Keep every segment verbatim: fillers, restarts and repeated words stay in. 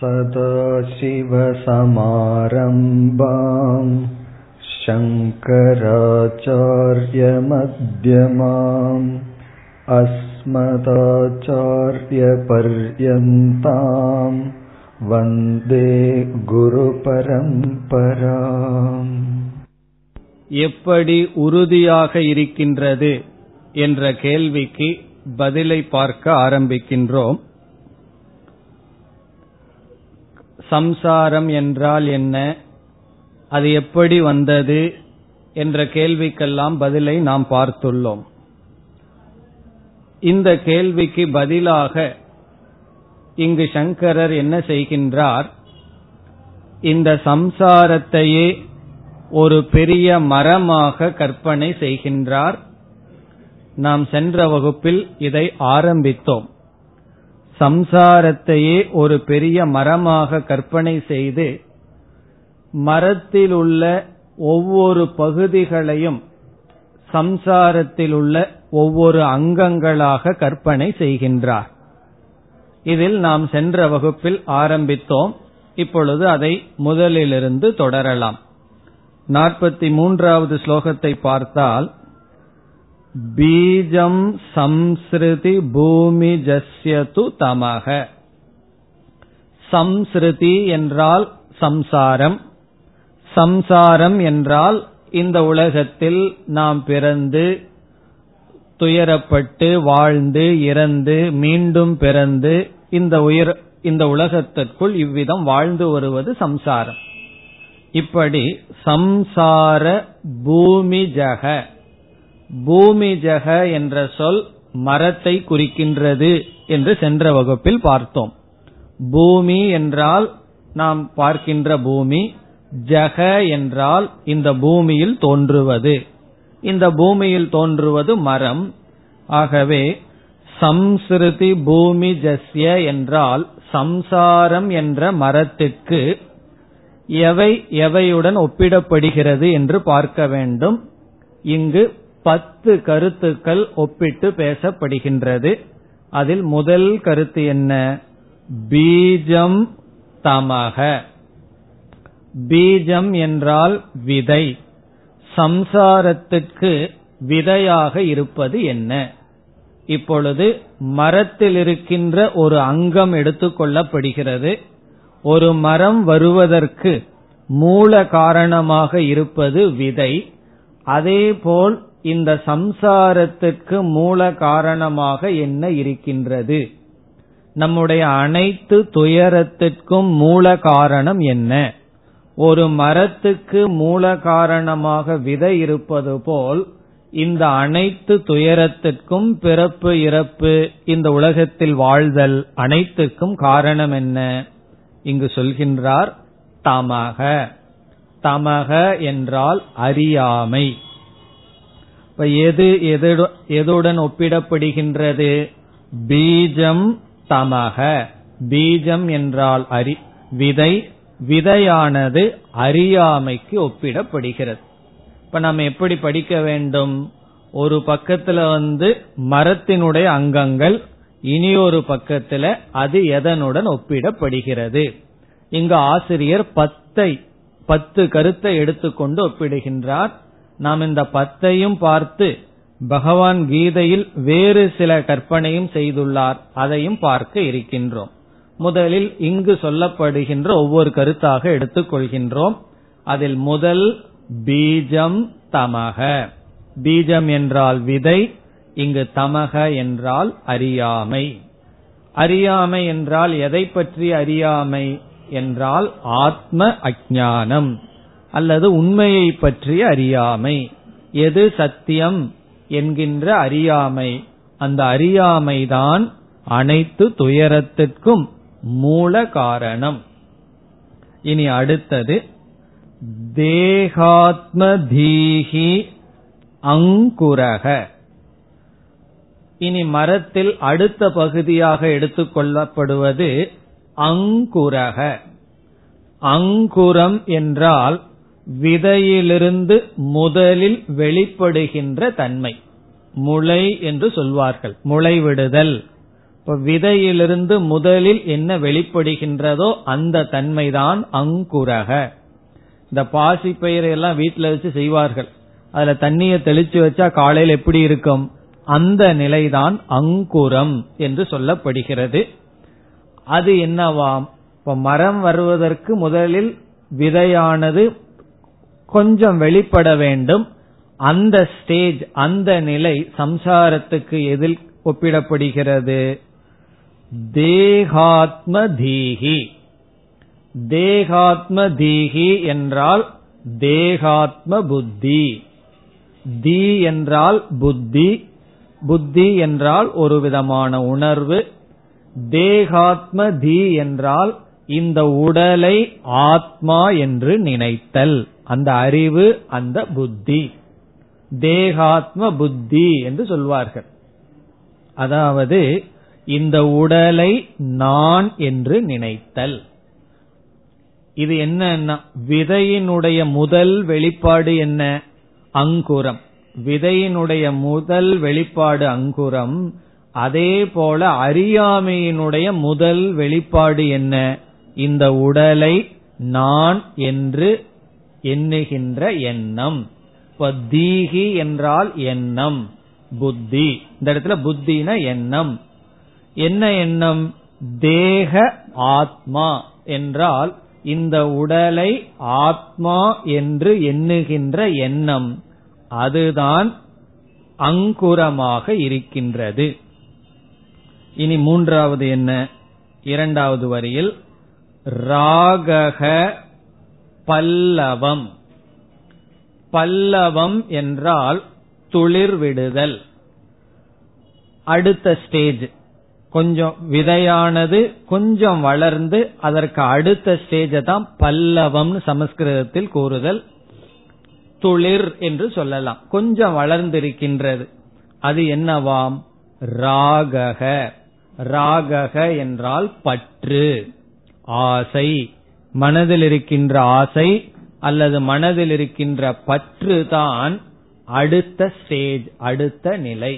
சதாசிவசமாரம்பாம் சங்கராச்சார்யமத்யமாம் அஸ்மதாச்சார்யபர்யந்தாம் வந்தே குருபரம்பராம். எப்படி உறுதியாக இருக்கின்றது என்ற கேள்விக்கு பதிலை பார்க்க ஆரம்பிக்கின்றோம். சம்சாரம் என்றால் என்ன, அது எப்படி வந்தது என்ற கேள்விக்கெல்லாம் பதிலை நாம் பார்த்துள்ளோம். இந்த கேள்விக்கு பதிலாக இங்கு சங்கரர் என்ன செய்கின்றார், இந்த சம்சாரத்தையே ஒரு பெரிய மரமாக கற்பனை செய்கின்றார். நாம் சென்ற வகுப்பில் இதை ஆரம்பித்தோம். சம்சாரத்தையே ஒரு பெரிய மரமாக கற்பனை செய்து மரத்தில் உள்ள ஒவ்வொரு பகுதிகளையும் சம்சாரத்தில் உள்ள ஒவ்வொரு அங்கங்களாக கற்பனை செய்கின்றார். இதில் நாம் சென்ற வகுப்பில் ஆரம்பித்தோம். இப்பொழுது அதை முதலிலிருந்து தொடரலாம். நாற்பத்தி மூன்றாவது ஸ்லோகத்தை பார்த்தால், பீஜம் சம்ஸ்ருதி பூமி ஜஸ்யது தமஹ. சம்ஸ்ருதி என்றால் சம்சாரம், சம்சாரம் என்றால் இந்த உலகத்தில் நாம் பிறந்து துயரப்பட்டு வாழ்ந்து இறந்து மீண்டும் பிறந்து இந்த உயிர் இந்த உலகத்திற்குள் இவ்விதம் வாழ்ந்து வருவது சம்சாரம். இப்படி சம்சார பூமி ஜக. பூமி ஜக என்ற சொல் மரத்தை குறிக்கின்றது என்று சென்ற வகுப்பில் பார்த்தோம். பூமி என்றால் நாம் பார்க்கின்ற பூமி, ஜக என்றால் இந்த பூமியில் தோன்றுவது, இந்த பூமியில் தோன்றுவது மரம். ஆகவே சம்ஸ்ருதி பூமி ஜஸ்ய என்றால் சம்சாரம் என்ற மரத்திற்கு எவை எவையுடன் ஒப்பிடப்படுகிறது என்று பார்க்க வேண்டும். இங்கு பத்து கருத்துக்கள் ஒப்பிட்டு பேசப்படுகின்றது. அதில் முதல் கருத்து என்ன, பீஜம் தமஹ. பீஜம் என்றால் விதை. சம்சாரத்துக்கு விதையாக இருப்பது என்ன? இப்பொழுது மரத்தில் இருக்கின்ற ஒரு அங்கம் எடுத்துக்கொள்ளப்படுகிறது. ஒரு மரம் வருவதற்கு மூல காரணமாக இருப்பது விதை. அதேபோல் இந்த சம்சாரத்திற்கு மூல காரணமாக என்ன இருக்கின்றது? நம்முடைய அனைத்து துயரத்திற்கும் மூல காரணம் என்ன? ஒரு மரத்துக்கு மூல காரணமாக விதை இருப்பது போல் இந்த அனைத்து துயரத்திற்கும் பிறப்பு இறப்பு இந்த உலகத்தில் வாழ்தல் அனைத்துக்கும் காரணம் என்ன? இங்கு சொல்கின்றார் தமக. தமக என்றால் அறியாமை. எது எதுடன் ஒப்பிடப்படுகின்றது? பீஜம் தமக. பீஜம் என்றால் அறி விதை, விதையானது அறியாமைக்கு ஒப்பிடப்படுகிறது. இப்ப நம்ம எப்படி படிக்க வேண்டும்? ஒரு பக்கத்துல வந்து மரத்தினுடைய அங்கங்கள், இனி ஒரு பக்கத்துல அது எதனுடன் ஒப்பிடப்படுகிறது. இங்கு ஆசிரியர் பத்தை பத்து கருத்தை எடுத்துக்கொண்டு ஒப்பிடுகின்றார். நாம் இந்த பத்தையும் பார்த்து பகவான் கீதையில் வேறு சில கற்பனையும் செய்துள்ளார், அதையும் பார்க்க இருக்கின்றோம். முதலில் இங்கு சொல்லப்படுகின்ற ஒவ்வொரு கருத்தாக எடுத்துக்கொள்கின்றோம். அதில் முதல் பீஜம் தமக. பீஜம் என்றால் விதை, இங்கு தமக என்றால் அறியாமை. அறியாமை என்றால் எதை பற்றி அறியாமை என்றால் ஆத்ம அஜ்ஞானம் அல்லது உண்மையை பற்றிய அறியாமை, எது சத்தியம் என்கின்ற அறியாமை. அந்த அறியாமைதான் அனைத்து துயரத்திற்கும் மூல காரணம். இனி அடுத்தது தேகாத்ம தீஹி அங்குரக. இனி மரத்தில் அடுத்த பகுதியாக எடுத்துக்கொள்ளப்படுவது அங்குரக. அங்குரம் என்றால் விதையிலிருந்து முதலில் வெளிப்படுகின்ற தன்மை, முளை என்று சொல்வார்கள், முளைவிடுதல். விதையிலிருந்து முதலில் என்ன வெளிப்படுகின்றதோ அந்த தன்மைதான் அங்குரக. இந்த பாசி பயிரை எல்லாம் வீட்டில் வச்சு செய்வார்கள், அதுல தண்ணியை தெளிச்சு வச்சா காலையில் எப்படி இருக்கும், அந்த நிலைதான் அங்குரம் என்று சொல்லப்படுகிறது. அது என்னவாம், இப்ப மரம் வருவதற்கு முதலில் விதையானது கொஞ்சம் வெளிப்பட வேண்டும். அந்த ஸ்டேஜ், அந்த நிலை சம்சாரத்துக்கு எதில் ஒப்பிடப்படுகிறது, தேகாத்ம தீஹி. தேகாத்ம தீஹி என்றால் தேகாத்ம புத்தி, தீ என்றால் புத்தி, புத்தி என்றால் ஒரு விதமான உணர்வு, தேகாத்ம தீ என்றால் இந்த உடலை ஆத்மா என்று நினைத்தல், அந்த அறிவு, அந்த புத்தி, தேகாத்ம புத்தி என்று சொல்வார்கள். அதாவது இந்த உடலை நான் என்று நினைத்தல். இது என்னன்னா, விதையினுடைய முதல் வெளிப்பாடு என்ன, அங்குரம். விதையினுடைய முதல் வெளிப்பாடு அங்குரம். அதே போல அறியாமையினுடைய முதல் வெளிப்பாடு என்ன, இந்த உடலை நான் என்று எண்ணுகின்ற எண்ணம். இப்ப தீகி என்றால் எண்ணம், புத்தி. இந்த இடத்துல புத்தினா எண்ணம். என்ன எண்ணம், தேக ஆத்மா என்றால் இந்த உடலை ஆத்மா என்று எண்ணுகின்ற எண்ணம், அதுதான் அங்குரமாக இருக்கின்றது. இனி மூன்றாவது என்ன, இரண்டாவது வரியில் ராகக பல்லவம். பல்லவம் என்றால் துளிர்விடுதல். அடுத்த ஸ்டேஜ், கொஞ்சம் விதையானது கொஞ்சம் வளர்ந்து அதற்கு அடுத்த ஸ்டேஜை தான் பல்லவம்னு சமஸ்கிருதத்தில் கூறுதல். துளிர் என்று சொல்லலாம், கொஞ்சம் வளர்ந்திருக்கின்றது. அது என்னவாம், ராகக. ராகக என்றால் பற்று, ஆசை, மனதில் இருக்கின்ற ஆசை அல்லது மனதில் இருக்கின்ற பற்று தான் அடுத்த ஸ்டேஜ், அடுத்த நிலை.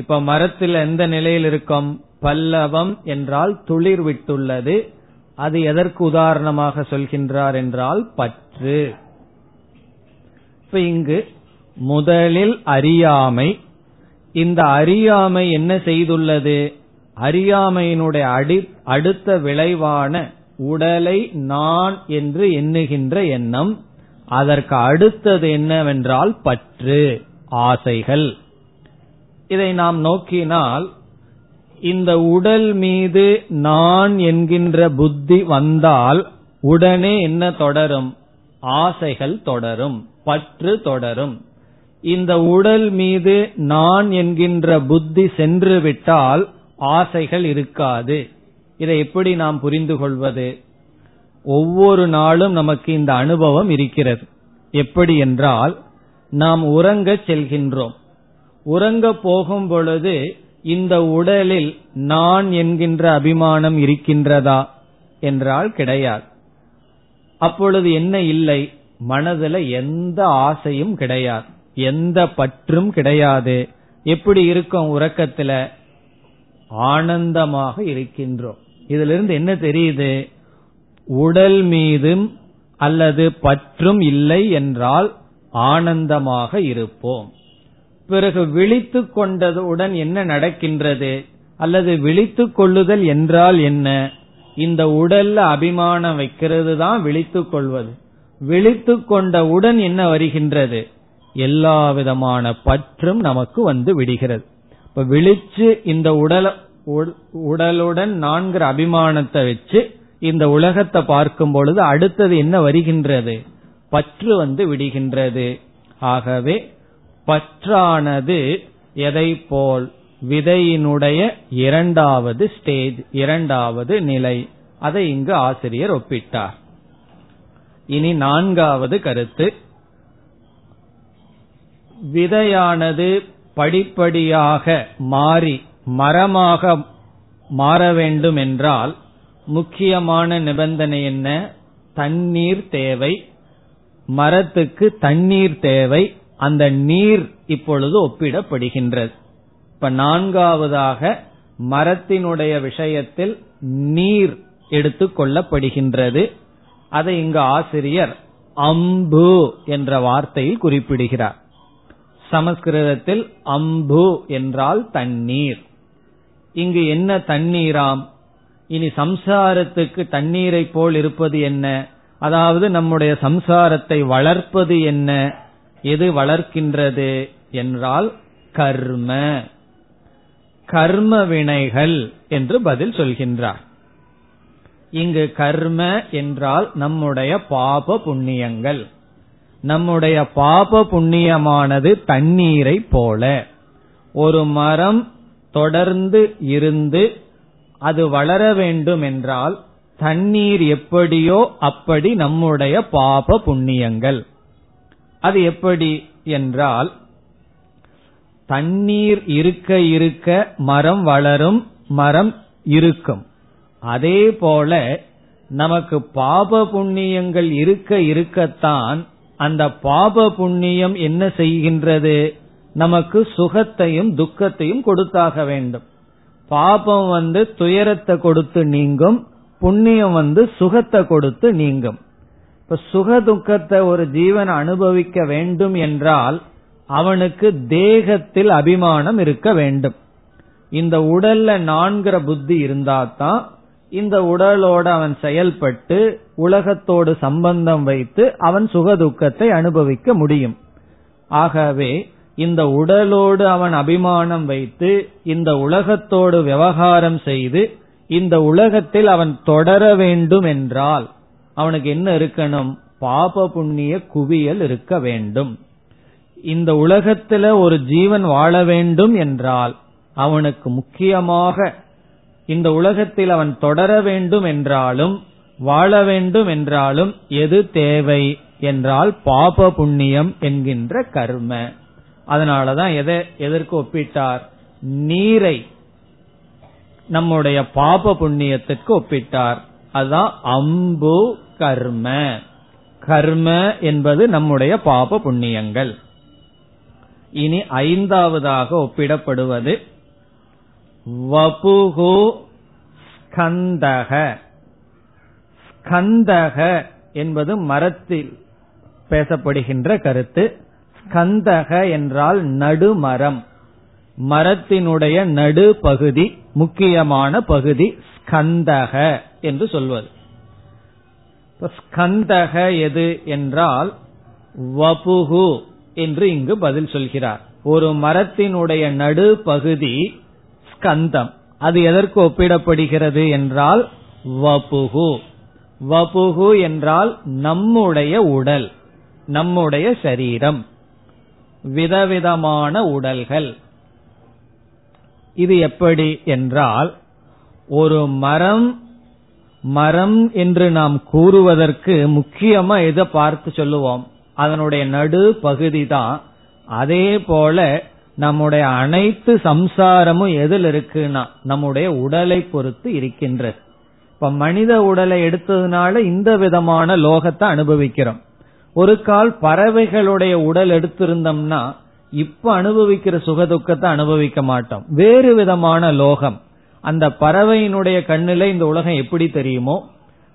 இப்ப மரத்தில் எந்த நிலையில் இருக்கும், பல்லவம் என்றால் துளிர் விட்டுள்ளது. அது எதற்கு உதாரணமாக சொல்கின்றார் என்றால் பற்று. இப்ப இங்கு முதலில் அறியாமை. இந்த அறியாமை என்ன செய்துள்ளது, அறியாமையினுடைய அடி அடுத்த விளைவான உடலை நான் என்று எண்ணுகின்ற எண்ணம். அதற்கு அடுத்தது என்னவென்றால் பற்று, ஆசைகள். இதை நாம் நோக்கினால் இந்த உடல் மீது நான் என்கின்ற புத்தி வந்தால் உடனே என்ன தொடரும், ஆசைகள் தொடரும், பற்று தொடரும். இந்த உடல் மீது நான் என்கின்ற புத்தி சென்று விட்டால் ஆசைகள் இருக்காது. இதை எப்படி நாம் புரிந்து கொள்வது, ஒவ்வொரு நாளும் நமக்கு இந்த அனுபவம் இருக்கிறது. எப்படி என்றால், நாம் உறங்கச் செல்கின்றோம். உறங்க போகும் பொழுது இந்த உடலில் நான் என்கின்ற அபிமானம் இருக்கின்றதா என்றால் கிடையாது. அப்பொழுது என்ன இல்லை, மனதுல எந்த ஆசையும் கிடையாது, எந்த பற்றும் கிடையாது. எப்படி இருக்கும், உறக்கத்துல ஆனந்தமாக இருக்கின்றோம். இதிலிருந்து என்ன தெரியுது, உடல் மீதும் அல்லது பற்றும் இல்லை என்றால் ஆனந்தமாக இருப்போம். பிறகு விழித்து கொண்டதுடன் என்ன நடக்கின்றது, அல்லது விழித்து கொள்ளுதல் என்றால் என்ன, இந்த உடல்ல அபிமானம் வைக்கிறது தான் விழித்து கொள்வது. விழித்து கொண்டவுடன் என்ன வருகின்றது, எல்லா விதமான பற்றும் நமக்கு வந்து விடுகிறது. இப்ப விழிச்சு இந்த உடல் உடலுடன் நான்கிற அபிமானத்தை வச்சு இந்த உலகத்தை பார்க்கும் பொழுது அடுத்தது என்ன வருகின்றது, பற்று வந்து விடுகின்றது. ஆகவே பற்றானது எதை போல், விதையினுடைய இரண்டாவது ஸ்டேஜ், இரண்டாவது நிலை. அதை இங்கு ஆசிரியர் ஒப்பிட்டார். இனி நான்காவது கருத்து, விதையானது படிப்படியாக மாறி மரமாக மாற வேண்டும் என்றால் முக்கியமான நிபந்தனை என்ன, தண்ணீர் தேவை. மரத்துக்கு தண்ணீர் தேவை. அந்த நீர் இப்பொழுது ஒப்பிடப்படுகின்றது. இப்ப நான்காவதாக மரத்தினுடைய விஷயத்தில் நீர் எடுத்துக் கொள்ளப்படுகின்றது. அதை இங்கு ஆசிரியர் அம்பு என்ற வார்த்தையில் குறிப்பிடுகிறார். சமஸ்கிருதத்தில் அம்பு என்றால் தண்ணீர். இங்கு என்ன தண்ணீராம்? இனி சம்சாரத்துக்கு தண்ணீரை போல் இருப்பது என்ன? அதாவது நம்முடைய சம்சாரத்தை வளர்ப்பது என்ன? எது வளர்க்கின்றது என்றால் கர்ம கர்ம வினைகள் என்று பதில் சொல்கின்றார். இங்கு கர்ம என்றால் நம்முடைய பாப புண்ணியங்கள். நம்முடைய பாப புண்ணியமானது தண்ணீரை போல, ஒரு மரம் தொடர்ந்து இருந்து அது வளர வேண்டும் என்றால் தண்ணீர் எப்படியோ அப்படி நம்முடைய பாப புண்ணியங்கள். அது எப்படி என்றால், தண்ணீர் இருக்க இருக்க மரம் வளரும், மரம் இருக்கும். அதே போல நமக்கு பாப புண்ணியங்கள் இருக்க இருக்கத்தான் அந்த பாப புண்ணியம் என்ன செய்கின்றது? நமக்கு சுகத்தையும் துக்கத்தையும் கொடுத்தாக வேண்டும். பாபம் வந்து துயரத்தை கொடுத்து நீங்கும், புண்ணியம் வந்து சுகத்தை கொடுத்து நீங்கும். இப்ப சுக துக்கத்தை ஒரு ஜீவன் அனுபவிக்க வேண்டும் என்றால் அவனுக்கு தேகத்தில் அபிமானம் இருக்க வேண்டும். இந்த உடல்ல நான்கிற புத்தி இருந்தாதான் இந்த உடலோடு அவன் செயல்பட்டு உலகத்தோடு சம்பந்தம் வைத்து அவன் சுகதுக்கத்தை அனுபவிக்க முடியும். ஆகவே இந்த உடலோடு அவன் அபிமானம் வைத்து இந்த உலகத்தோடு விவகாரம் செய்து இந்த உலகத்தில் அவன் தொடர வேண்டும் என்றால் அவனுக்கு என்ன இருக்கணும்? பாப புண்ணிய குவியல் இருக்க வேண்டும். இந்த உலகத்துல ஒரு ஜீவன் வாழ வேண்டும் என்றால் அவனுக்கு முக்கியமாக இந்த உலகத்தில் அவன் தொடர வேண்டும் என்றாலும் வாழ வேண்டும் என்றாலும் எது தேவை என்றால் பாப புண்ணியம் என்கின்ற கர்ம. அதனாலதான் எதை எதற்கு ஒப்பிட்டார்? நீரை நம்முடைய பாப புண்ணியத்திற்கு ஒப்பிட்டார். அதுதான் அம்பு கர்ம. கர்ம என்பது நம்முடைய பாப புண்ணியங்கள். இனி ஐந்தாவதாக ஒப்பிடப்படுவது வபுகு ஸ்கந்தக. ஸ்கந்தக என்பது மரத்தில் பேசப்படுகின்ற கருத்து. ஸ்கந்தக என்றால் நடுமரம், மரத்தினுடைய நடு பகுதி, முக்கியமான பகுதி ஸ்கந்தக என்று சொல்வது. ஸ்கந்தக எது என்றால் வபுகு என்று இங்கு பதில் சொல்கிறார். ஒரு மரத்தினுடைய நடு பகுதி ஸ்கந்தம். அது எதற்கு ஒப்பிடப்படுகிறது என்றால் வபுகு. வபுகு என்றால் நம்முடைய உடல், நம்முடைய சரீரம், விதவிதமான உடல்கள். இது எப்படி என்றால், ஒரு மரம் மரம் என்று நாம் கூறுவதற்கு முக்கியமா இதை பார்த்து சொல்லுவோம், அதனுடைய நடு பகுதி தான். அதே போல நம்முடைய அனைத்து சம்சாரமும் எதில் இருக்குன்னா நம்முடைய உடலை பொறுத்து இருக்கின்றது. இப்ப மனித உடலை எடுத்ததுனால இந்த விதமான லோகத்தை அனுபவிக்கிறோம். ஒரு கால் பறவைகளுடைய உடல் எடுத்திருந்தோம்னா இப்ப அனுபவிக்கிற சுகதுக்கத்தை அனுபவிக்க மாட்டோம். வேறு விதமான லோகம். அந்த பறவையினுடைய கண்ணில இந்த உலகம் எப்படி தெரியுமோ,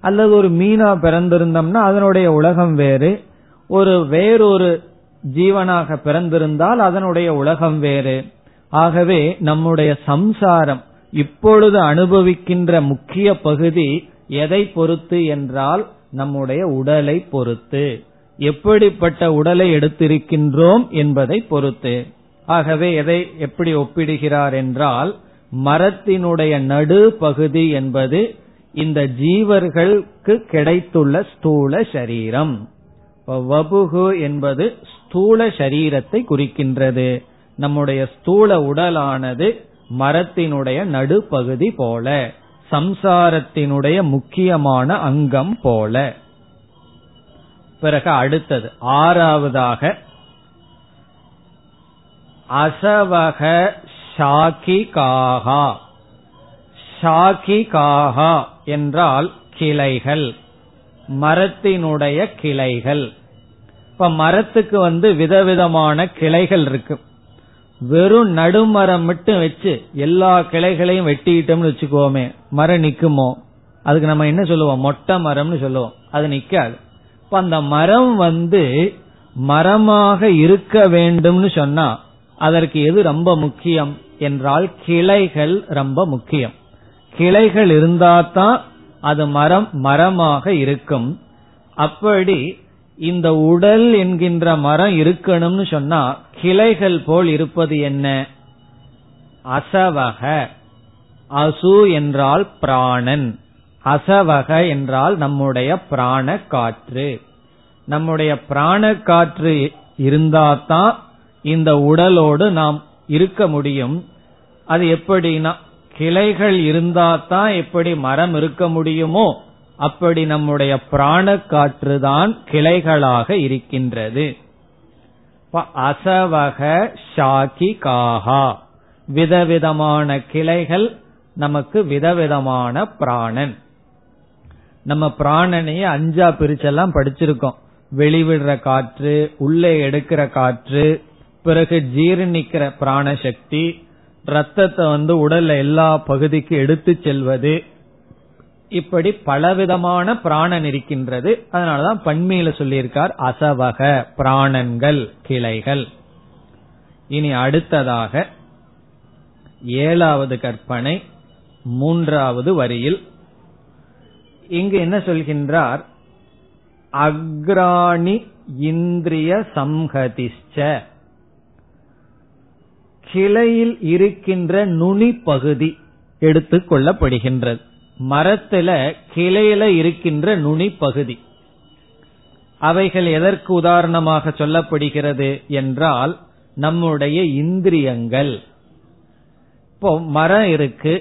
அல்லது ஒரு மீனா பிறந்திருந்தோம்னா அதனுடைய உலகம் வேறு, ஒரு வேறொரு ஜீவனாக பிறந்திருந்தால் அதனுடைய உலகம் வேறு. ஆகவே நம்முடைய சம்சாரம் இப்பொழுது அனுபவிக்கின்ற முக்கிய பகுதி எதை பொறுத்து என்றால் நம்முடைய உடலை பொறுத்து, எப்படிப்பட்ட உடலை எடுத்திருக்கின்றோம் என்பதை பொறுத்து. ஆகவே எதை எப்படி ஒப்பிடுகிறார் என்றால், மரத்தினுடைய நடு பகுதி என்பது இந்த ஜீவர்களுக்கு கிடைத்துள்ள ஸ்தூல சரீரம். வபுகு என்பது ஸ்தூல சரீரத்தை குறிக்கின்றது. நம்முடைய ஸ்தூல உடலானது மரத்தினுடைய நடுப்பகுதி போல, சம்சாரத்தினுடைய முக்கியமான அங்கம் போல. பிறகு அடுத்தது ஆறாவதாக அசவக ஷாகிகாஹா. ஷாகிகாஹா என்றால் கிளைகள், மரத்தினுடைய கிளைகள். இப்ப மரத்துக்கு வந்து விதவிதமான கிளைகள் இருக்கு. வெறும் நடுமரம் மட்டும் வச்சு எல்லா கிளைகளையும் வெட்டிட்டோம்னு வச்சுக்கோமே, மரம் நிக்குமோ? அதுக்கு நம்ம என்ன சொல்லுவோம்? மொட்டை மரம்னு சொல்லுவோம். அது நிக்காது. இப்ப அந்த மரம் வந்து மரமாக இருக்க வேண்டும்னு சொன்னா அதற்கு எது ரொம்ப முக்கியம் என்றால் கிளைகள் ரொம்ப முக்கியம். கிளைகள் இருந்தாதான் அது மரம் மரமாக இருக்கும். அப்படி இந்த உடல் என்கின்ற மரம் இருக்கணும்னு சொன்னா கிளைகள் போல் இருப்பது என்ன? அசவக. அசு என்றால் பிராணன், அசவக என்றால் நம்முடைய பிராண காற்று. நம்முடைய பிராண காற்று இருந்தாதான் இந்த உடலோடு நாம் இருக்க முடியும். அது எப்படின்னா கிளைகள் இருந்தாதான் எப்படி மரம் இருக்க முடியுமோ அப்படி நம்முடைய பிராண காற்றுதான் கிளைகளாக இருக்கின்றது. அசவக ஷாகி காஹா, விதவிதமான கிளைகள் நமக்கு விதவிதமான பிராணன். நம்ம பிராணனையே அஞ்சா பிரிச்செல்லாம் படிச்சிருக்கோம். வெளிவிடுற காற்று, உள்ளே எடுக்கிற காற்று, பிறகு ஜீரணிக்கிற பிராணசக்தி, ரத்தத்தை வந்து உடல்ல எல்லா பகுதிக்கு எடுத்து செல்வது, இப்படி பலவிதமான பிராணன் இருக்கின்றது. அதனாலதான் பன்மையில சொல்லியிருக்கார் அசவக பிராணன்கள் கிளைகள். இனி அடுத்ததாக ஏழாவது கற்பனை, மூன்றாவது வரியில் இங்கு என்ன சொல்கின்றார்? அக்ராணி இந்திரிய சம்ஹதிஷ்ச, கிளையில் இருக்கின்ற நுனி பகுதி எடுத்துக் கொள்ளப்படுகின்றது. மரத்துல கிளையில இருக்கின்ற நுனி பகுதி, அவைகள் எதற்கு உதாரணமாக சொல்லப்படுகிறது என்றால் நம்முடைய இந்திரியங்கள். இப்போ மரம் இருக்கு,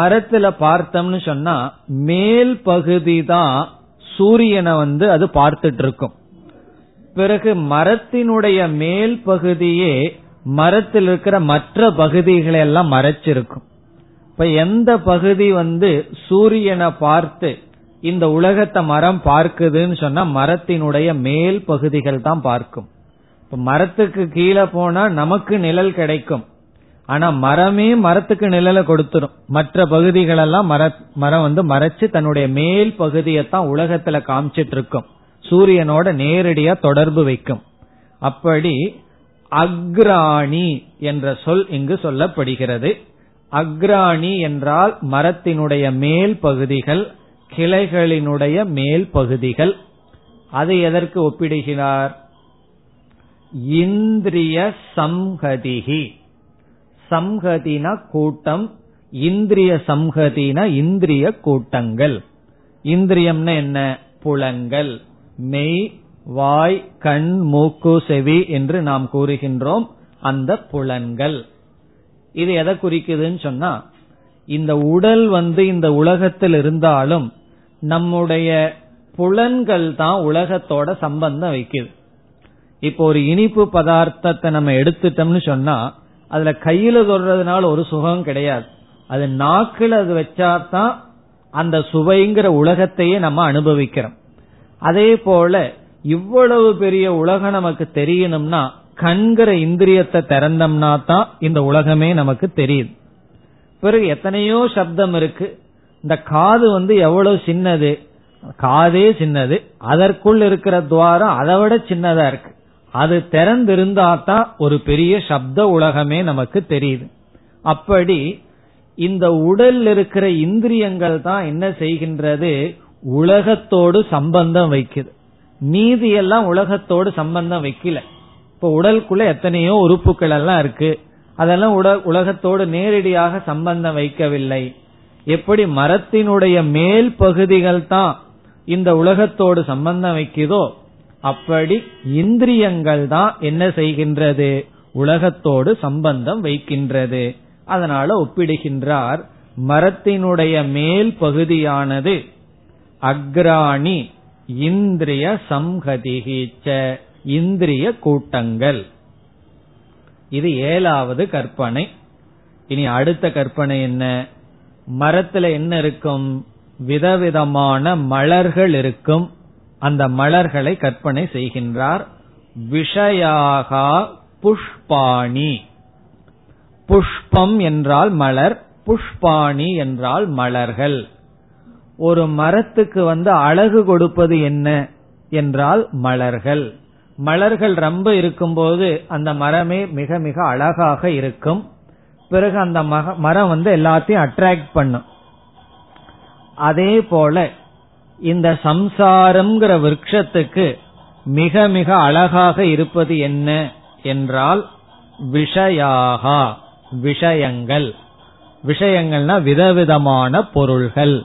மரத்துல பார்த்தோம்னு சொன்னா மேல் பகுதி தான் சூரியனை வந்து அது பார்த்துட்டு இருக்கும். பிறகு மரத்தினுடைய மேல் பகுதியே மரத்தில் இருக்கிற மற்ற பகுதிகளை எல்லாம் மறைச்சிருக்கும். இப்ப எந்த பகுதி வந்து சூரியனை பார்த்து இந்த உலகத்தை மரம் பார்க்குதுன்னு சொன்னா மரத்தினுடைய மேல் பகுதிகள் தான் பார்க்கும். இப்ப மரத்துக்கு கீழே போனா நமக்கு நிழல் கிடைக்கும், ஆனா மரமே மரத்துக்கு நிழலை கொடுத்துரும். மற்ற பகுதிகளெல்லாம் மர மரம் வந்து மறைச்சு தன்னுடைய மேல் பகுதியத்தான் உலகத்துல காமிச்சிட்டு இருக்கும், சூரியனோட நேரடியா தொடர்பு வைக்கும். அப்படி அக்ராணி என்ற சொல் இங்கு சொல்லப்படுகிறது. அக்ராணி என்றால் மரத்தினுடைய மேல் பகுதிகள், கிளைகளினுடைய மேல் பகுதிகள். அதை எதற்கு ஒப்பிடுகிறார்? இந்திரிய சம்ஹதிஹி, சம்ஹதின கூட்டம், இந்திரிய சம்ஹதின இந்திரிய கூட்டங்கள். இந்திரியம்னா என்ன? புலங்கள், மெய், வாய், கண், மூக்கு, செவி என்று நாம் கூறுகின்றோம் அந்த புலன்கள். இது எதை குறிக்குதுன்னு சொன்னா இந்த உடல் வந்து இந்த உலகத்தில் இருந்தாலும் நம்முடைய புலன்கள் தான் உலகத்தோட சம்பந்தம் வைக்குது. இப்போ ஒரு இனிப்பு பதார்த்தத்தை நம்ம எடுத்துட்டோம்னு சொன்னா அதுல கையில தொடுறதுனால ஒரு சுகம் கிடையாது, அது நாக்குல அது வச்சாதான் அந்த சுவைங்கிற உலகத்தையே நம்ம அனுபவிக்கிறோம். அதே போல இவ்வளவு பெரிய உலகம் நமக்கு தெரியணும்னா கண்கிற இந்திரியத்தை திறந்தம்னா தான் இந்த உலகமே நமக்கு தெரியுது. பிறகு எத்தனையோ சப்தம் இருக்கு, இந்த காது வந்து எவ்வளவு சின்னது, காதே சின்னது, அதற்குள் இருக்கிற துவாரம் அதை விட சின்னதா இருக்கு, அது திறந்திருந்தா தான் ஒரு பெரிய சப்த உலகமே நமக்கு தெரியுது. அப்படி இந்த உடல் இருக்கிற இந்திரியங்கள் தான் என்ன செய்கின்றது? உலகத்தோடு சம்பந்தம் வைக்குது, நீதியெல்லாம் உலகத்தோடு சம்பந்தம் வைக்கல. இப்ப உடலுக்குள்ள எத்தனையோ உறுப்புகள் எல்லாம் இருக்கு, அதெல்லாம் உலகத்தோடு நேரடியாக சம்பந்தம் வைக்கவில்லை. எப்படி மரத்தினுடைய மேல் பகுதிகள் தான் இந்த உலகத்தோடு சம்பந்தம் வைக்குதோ அப்படி இந்திரியங்கள் தான் என்ன செய்கின்றது? உலகத்தோடு சம்பந்தம் வைக்கின்றது. அதனால ஒப்பிடுகின்றார், மரத்தினுடைய மேல் பகுதியானது அக்ராணி இந்திரிய சம்ஹதிஹீச்ச இந்திரிய கூட்டங்கள். இது ஏழாவது கற்பனை. இனி அடுத்த கற்பனை என்ன? மரத்துல என்ன இருக்கும்? விதவிதமான மலர்கள் இருக்கும். அந்த மலர்களை கற்பனை செய்கின்றார். விஷயாகா புஷ்பாணி, புஷ்பம் என்றால் மலர், புஷ்பாணி என்றால் மலர்கள். ஒரு மரத்துக்கு வந்து அழகு கொடுப்பது என்ன என்றால் மலர்கள். மலர்கள் ரொம்ப இருக்கும்போது அந்த மரமே மிக மிக அழகாக இருக்கும். பிறகு அந்த மரம் வந்து எல்லாத்தையும் அட்ராக்ட் பண்ணும். அதே போல இந்த சம்சாரம்ங்கிற விருட்சத்துக்கு மிக மிக அழகாக இருப்பது என்ன என்றால் விஷயாகா, விஷயங்கள். விஷயங்கள்னா விதவிதமான பொருள்கள்.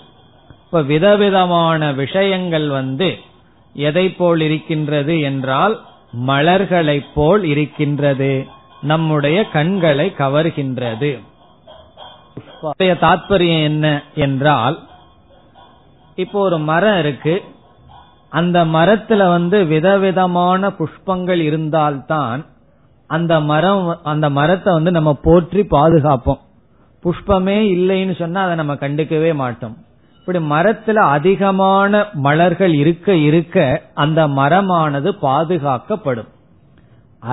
இப்ப விதவிதமான விஷயங்கள் வந்து எதை போல் இருக்கின்றது என்றால் மலர்களை போல் இருக்கின்றது, நம்முடைய கண்களை கவர்கின்றது. தாத்பரியம் என்ன என்றால், இப்போ ஒரு மரம் இருக்கு, அந்த மரத்துல வந்து விதவிதமான புஷ்பங்கள் இருந்தால்தான் அந்த மரம், அந்த மரத்தை வந்து நம்ம போற்றி பாதுகாப்போம். புஷ்பமே இல்லைன்னு சொன்னா அதை நம்ம கண்டுக்கவே மாட்டோம். இப்படி மரத்துல அதிகமான மலர்கள் இருக்க இருக்க அந்த மரமானது பாதுகாக்கப்படும்.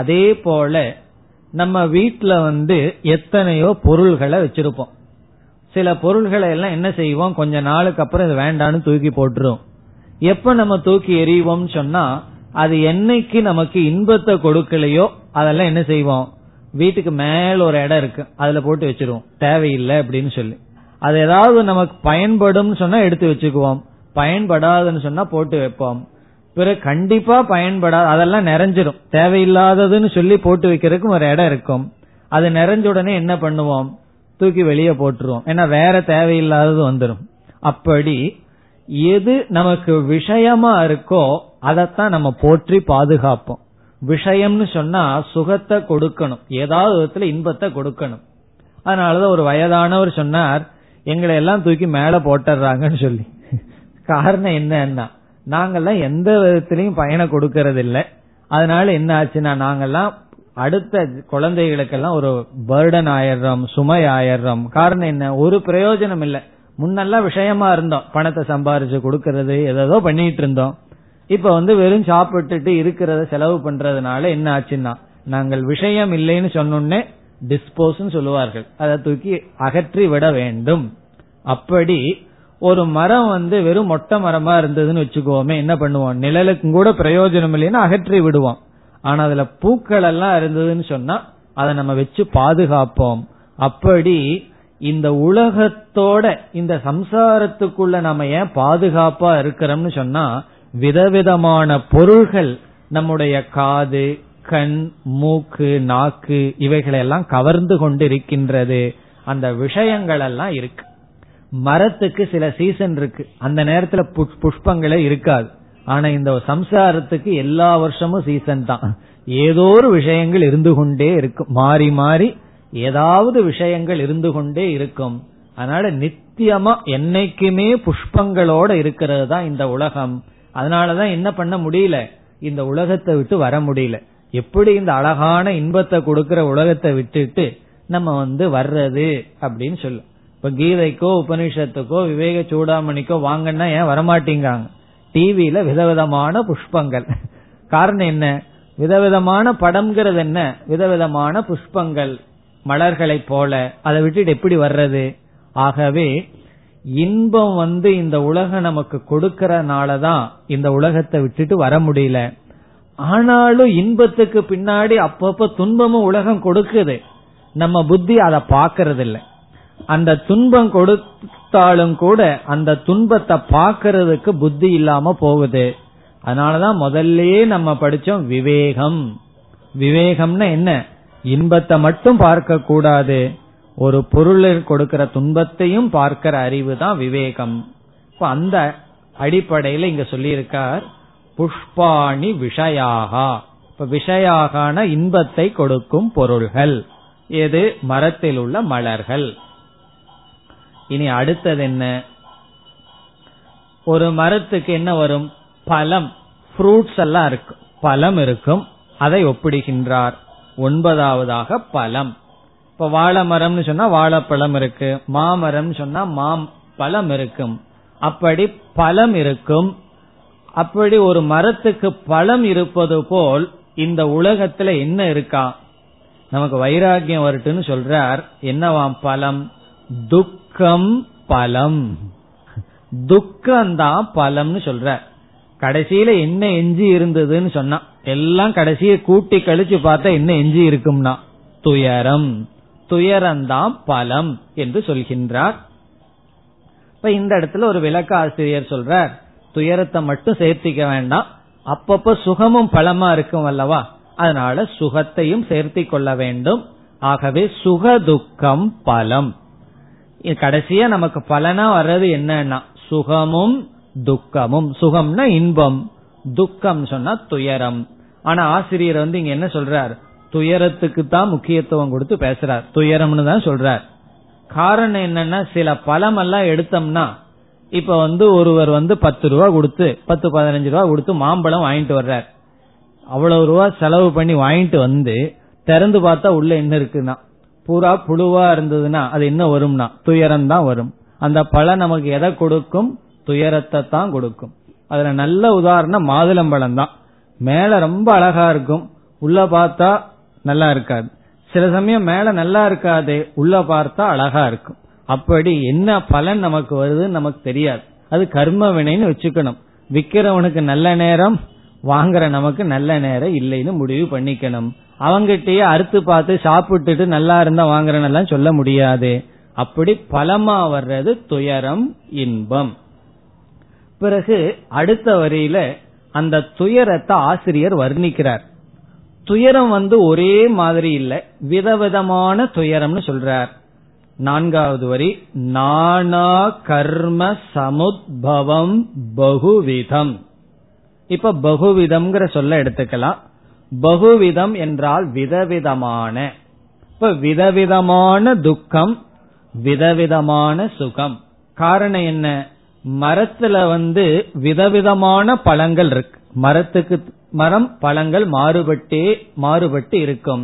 அதே போல நம்ம வீட்டுல வந்து எத்தனையோ பொருள்களை வச்சிருப்போம். சில பொருள்களை எல்லாம் என்ன செய்வோம், கொஞ்ச நாளுக்கு அப்புறம் இது வேண்டான்னு தூக்கி போட்டுரும். எப்ப நம்ம தூக்கி எறிவோம் சொன்னா, அது என்னைக்கு நமக்கு இன்பத்தை கொடுக்கலையோ அதெல்லாம் என்ன செய்வோம், வீட்டுக்கு மேல ஒரு இடம் இருக்கு அதுல போட்டு வச்சிருவோம், தேவையில்லை அப்படின்னு சொல்லி. அது ஏதாவது நமக்கு பயன்படும் சொன்னா எடுத்து வச்சுக்குவோம், பயன்படாதுன்னு சொன்னா போட்டு வைப்போம். பிறகு கண்டிப்பா பயன்படாது, அதெல்லாம் நிறைஞ்சிடும், தேவையில்லாததுன்னு சொல்லி போட்டு வைக்கிறதுக்கும் ஒரு இடம் இருக்கும். அது நிறைஞ்ச உடனே என்ன பண்ணுவோம், தூக்கி வெளியே போட்டுருவோம், ஏன்னா வேற தேவையில்லாதது வந்துடும். அப்படி எது நமக்கு விஷயமா இருக்கோ அதைத்தான் நம்ம போற்றி பாதுகாப்போம். விஷயம்னு சொன்னா சுகத்தை கொடுக்கணும், ஏதாவது விதத்துல இன்பத்தை கொடுக்கணும். அதனாலதான் ஒரு வயதானவர் சொன்னார், எங்களை எல்லாம் தூக்கி மேல போட்டுறாங்கன்னு சொல்லி. காரணம் என்னன்னா, நாங்கெல்லாம் எந்த விதத்திலையும் பயனை கொடுக்கறது இல்லை. அதனால என்ன ஆச்சுன்னா, நாங்கெல்லாம் அடுத்த குழந்தைகளுக்கெல்லாம் ஒரு பர்டன் ஆயிரம், சுமை ஆயிரம். காரணம் என்ன, ஒரு பிரயோஜனம் இல்லை. முன்னெல்லாம் விஷயமா இருந்தோம், பணத்தை சம்பாரிச்சு கொடுக்கறது, ஏதோ பண்ணிட்டு இருந்தோம். இப்ப வந்து வெறும் சாப்பிட்டுட்டு இருக்கிறத செலவு பண்றதுனால என்ன ஆச்சுன்னா, நாங்கள் விஷயம் இல்லைன்னு சொன்னோன்னே டிஸ்போஸ்ன்னு சொல்லுவார்கள், அதை தூக்கி அகற்றி விட வேண்டும். அப்படி ஒரு மரம் வந்து வெறும் மொட்டை மரமா இருந்ததுன்னு வச்சுக்கோமே, என்ன பண்ணுவோம், நிழலுக்கு கூட பிரயோஜனம் இல்லைன்னு அகற்றி விடுவோம். ஆனா அதுல பூக்கள் எல்லாம் இருந்ததுன்னு சொன்னா அதை நம்ம வச்சு பாதுகாப்போம். அப்படி இந்த உலகத்தோட, இந்த சம்சாரத்துக்குள்ள நம்ம ஏன் பாதுகாப்பா இருக்கிறோம்னு சொன்னா, விதவிதமான பொருள்கள் நம்முடைய காது, கண், மூக்கு, நாக்கு இவைகளெல்லாம் கவர்ந்து கொண்டு இருக்கின்றது. அந்த விஷயங்கள் எல்லாம் இருக்கு. மரத்துக்கு சில சீசன் இருக்கு, அந்த நேரத்துல புஷ்பங்களே இருக்காது. ஆனா இந்த சம்சாரத்துக்கு எல்லா வருஷமும் சீசன் தான், ஏதோ ஒரு விஷயங்கள் இருந்து கொண்டே இருக்கும், மாறி மாறி ஏதாவது விஷயங்கள் இருந்து கொண்டே இருக்கும். அதனால நித்தியமா என்னைக்குமே புஷ்பங்களோட இருக்கிறது தான் இந்த உலகம். அதனாலதான் என்ன பண்ண முடியல, இந்த உலகத்தை விட்டு வர முடியல. எப்படி இந்த அழகான இன்பத்தை கொடுக்கிற உலகத்தை விட்டுட்டு நம்ம வந்து வர்றது அப்படின்னு சொல்லு. இப்ப கீதைக்கோ உபனிஷத்துக்கோ விவேக சூடாமணிக்கோ வாங்கன்னா ஏன் வரமாட்டேங்காங்க, டிவியில விதவிதமான புஷ்பங்கள். காரணம் என்ன, விதவிதமான படம்ங்கிறது என்ன, விதவிதமான புஷ்பங்கள், மலர்களை போல. அதை விட்டுட்டு எப்படி வர்றது? ஆகவே இன்பம் வந்து இந்த உலகம் நமக்கு கொடுக்கறனாலதான் இந்த உலகத்தை விட்டுட்டு வர முடியல. ஆனாலும் இன்பத்துக்கு பின்னாடி அப்பப்ப துன்பமும் உலகம் கொடுக்குது, நம்ம புத்தி அதை பாக்கிறது இல்லை. அந்த துன்பம் கொடுத்தாலும் கூட அந்த துன்பத்தை பாக்கிறதுக்கு புத்தி இல்லாம போகுது. அதனாலதான் முதல்லயே நம்ம படிச்சோம் விவேகம். விவேகம்னா என்ன, இன்பத்தை மட்டும் பார்க்க கூடாது, ஒரு பொருளில் கொடுக்கிற துன்பத்தையும் பார்க்கிற அறிவு தான் விவேகம். இப்ப அந்த அடிப்படையில இங்க சொல்லியிருக்கார் புஷ்பாணி விஷயாகா. இப்ப விஷயாகான இன்பத்தை கொடுக்கும் பொருள்கள் எது, மரத்தில் உள்ள மலர்கள். இனி அடுத்தது என்ன, ஒரு மரத்துக்கு என்ன வரும், பழம், ஃப்ரூட்ஸ் எல்லாம் இருக்கும், பழம் இருக்கும். அதை ஒப்பிடுகின்றார். ஒன்பதாவதாக பழம். இப்ப வாழை மரம்னு சொன்னா வாழைப்பழம் இருக்கு, மாமரம் சொன்னா மாம் பழம் இருக்கும். அப்படி பழம் இருக்கும். அப்படி ஒரு மரத்துக்கு பழம் இருப்பது போல் இந்த உலகத்துல என்ன இருக்கா, நமக்கு வைராகியம் வரட்டுன்னு சொல்றார். என்னவாம் பலம்? துக்கம் பலம். துக்கம்தான் பலம்னு சொல்றார். கடைசியில என்ன எஞ்சி இருந்ததுன்னு சொன்னா, எல்லாம் கடைசியை கூட்டி கழிச்சு பார்த்தா என்ன எஞ்சி இருக்கும்னா துயரம். துயரம்தான் பலம் என்று சொல்கின்றார். இப்ப இந்த இடத்துல ஒரு விளக்க ஆசிரியர் சொல்றார், துயரத்தை மட்டும் சேர்த்திக்க வேண்டாம், அப்பப்ப சுகமும் பலமா இருக்கும் அல்லவா, அதனால சுகத்தையும் சேர்த்தி கொள்ள வேண்டும். ஆகவே சுக துக்கம் பலம். கடைசியா நமக்கு பலனா வர்றது என்னன்னா சுகமும் துக்கமும். சுகம்னா இன்பம், துக்கம் சொன்னா துயரம். ஆனா ஆசிரியர் வந்து இங்க என்ன சொல்றார், துயரத்துக்கு தான் முக்கியத்துவம் கொடுத்து பேசுறார், துயரம்னு தான் சொல்றார். காரணம் என்னன்னா சில பலம் எல்லாம் எடுத்தோம்னா, இப்ப வந்து ஒருவர் வந்து பத்து ரூபா கொடுத்து பத்து பதினஞ்சு ரூபா கொடுத்து மாம்பழம் வாங்கிட்டு வர்றார். அவ்வளவு ரூபா செலவு பண்ணி வாங்கிட்டு வந்து திறந்து பார்த்தா உள்ள என்ன இருக்குன்னா பூரா புழுவா இருந்ததுன்னா அது என்ன வரும்னா துயரம் தான் வரும். அந்த பழம் நமக்கு எதை கொடுக்கும்? துயரத்தை தான் கொடுக்கும். அதுல நல்ல உதாரணம் மாதுளம்பழம் தான். மேல ரொம்ப அழகா இருக்கும், உள்ள பார்த்தா நல்லா இருக்காது. சில சமயம் மேல நல்லா இருக்காது, உள்ள பார்த்தா அழகா இருக்கும். அப்படி என்ன பலன் நமக்கு வருதுன்னு நமக்கு தெரியாது. அது கர்ம வினைன்னு வச்சுக்கணும். விக்கிறவனுக்கு நல்ல நேரம், வாங்குற நமக்கு நல்ல நேரம் இல்லைன்னு முடிவு பண்ணிக்கணும். அவங்கிட்டயே அறுத்து பார்த்து சாப்பிட்டுட்டு நல்லா இருந்தா வாங்குறனெல்லாம் சொல்ல முடியாது. அப்படி பலமா வர்றது துயரம், இன்பம். பிறகு அடுத்த வரியில அந்த துயரத்தை ஆசிரியர் வர்ணிக்கிறார். துயரம் வந்து ஒரே மாதிரி இல்லை, விதவிதமான துயரம்னு சொல்றார். நான்காவது வரி, நானா கர்ம சமுத்பவம் பகுவிதம். இப்ப பகுவிதம்ங்கிற சொல்ல எடுத்துக்கலாம். பகுவிதம் என்றால் விதவிதமான. இப்ப விதவிதமான துக்கம், விதவிதமான சுகம். காரணம் என்ன? மரத்துல வந்து விதவிதமான பழங்கள் இருக்கு. மரத்துக்கு மரம் பழங்கள் மாறுபட்டே மாறுபட்டு இருக்கும்.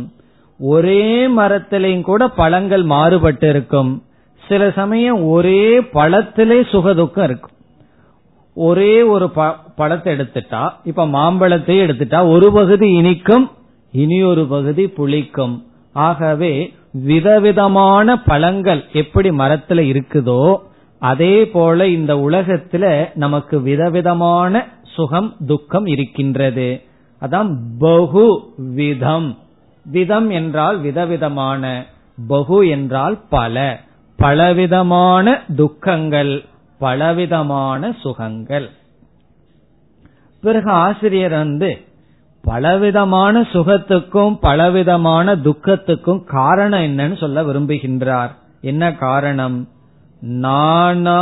ஒரே மரத்திலையும் கூட பழங்கள் மாறுபட்டு இருக்கும். சில சமயம் ஒரே பழத்திலே சுகதுக்கம் இருக்கும். ஒரே ஒரு பழத்தை எடுத்துட்டா, இப்ப மாம்பழத்தையே எடுத்துட்டா, ஒரு பகுதி இனிக்கும், இனியொரு பகுதி புளிக்கும். ஆகவே விதவிதமான பழங்கள் எப்படி மரத்துல இருக்குதோ அதே போல இந்த உலகத்துல நமக்கு விதவிதமான சுகம் துக்கம் இருக்கின்றது. அதான் பகு விதம். விதம் என்றால் விதவிதமான, பகு என்றால் பல. பலவிதமான துக்கங்கள், பலவிதமான சுகங்கள். பிறகு ஆசிரியர் வந்து பலவிதமான சுகத்துக்கும் பலவிதமான துக்கத்துக்கும் காரணம் என்னன்னு சொல்ல விரும்புகின்றார். என்ன காரணம்? நானா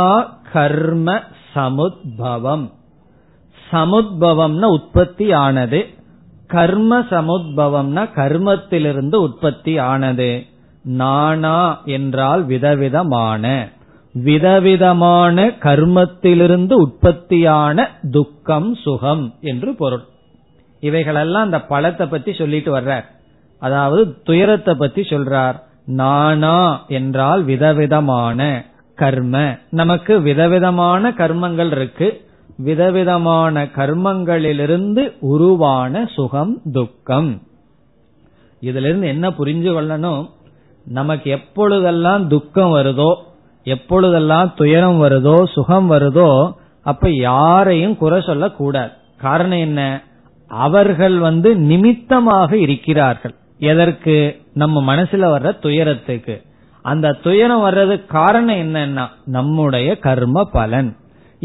கர்ம சமுத்பவம். சமுத்பவம்னா உற்பத்தி ஆனது, கர்ம சமுத்பவம்னா கர்மத்திலிருந்து உற்பத்தி ஆனது. நானா என்றால் விதவிதமான, விதவிதமான கர்மத்திலிருந்து உற்பத்தியான துக்கம் சுகம் என்று பொருள். இவைகளெல்லாம் அந்த பலத்தை பத்தி சொல்லிட்டு வர்றார், அதாவது துயரத்தை பத்தி சொல்றார். நானா என்றால் விதவிதமான கர்ம. நமக்கு விதவிதமான கர்மங்கள் இருக்கு, விதவிதமான கர்மங்களிலிருந்து உருவான சுகம் துக்கம். இதுல இருந்து என்ன புரிஞ்சு கொள்ளணும்? நமக்கு எப்பொழுதெல்லாம் துக்கம் வருதோ, எப்பொழுதெல்லாம் துயரம் வருதோ, சுகம் வருதோ, அப்ப யாரையும் குறை சொல்ல கூடாது. காரணம் என்ன? அவர்கள் வந்து நிமித்தமாக இருக்கிறார்கள். எதற்கு? நம்ம மனசுல வர்ற துயரத்துக்கு. அந்த துயரம் வர்றதுக்கு காரணம் என்னன்னா நம்முடைய கர்ம பலன்.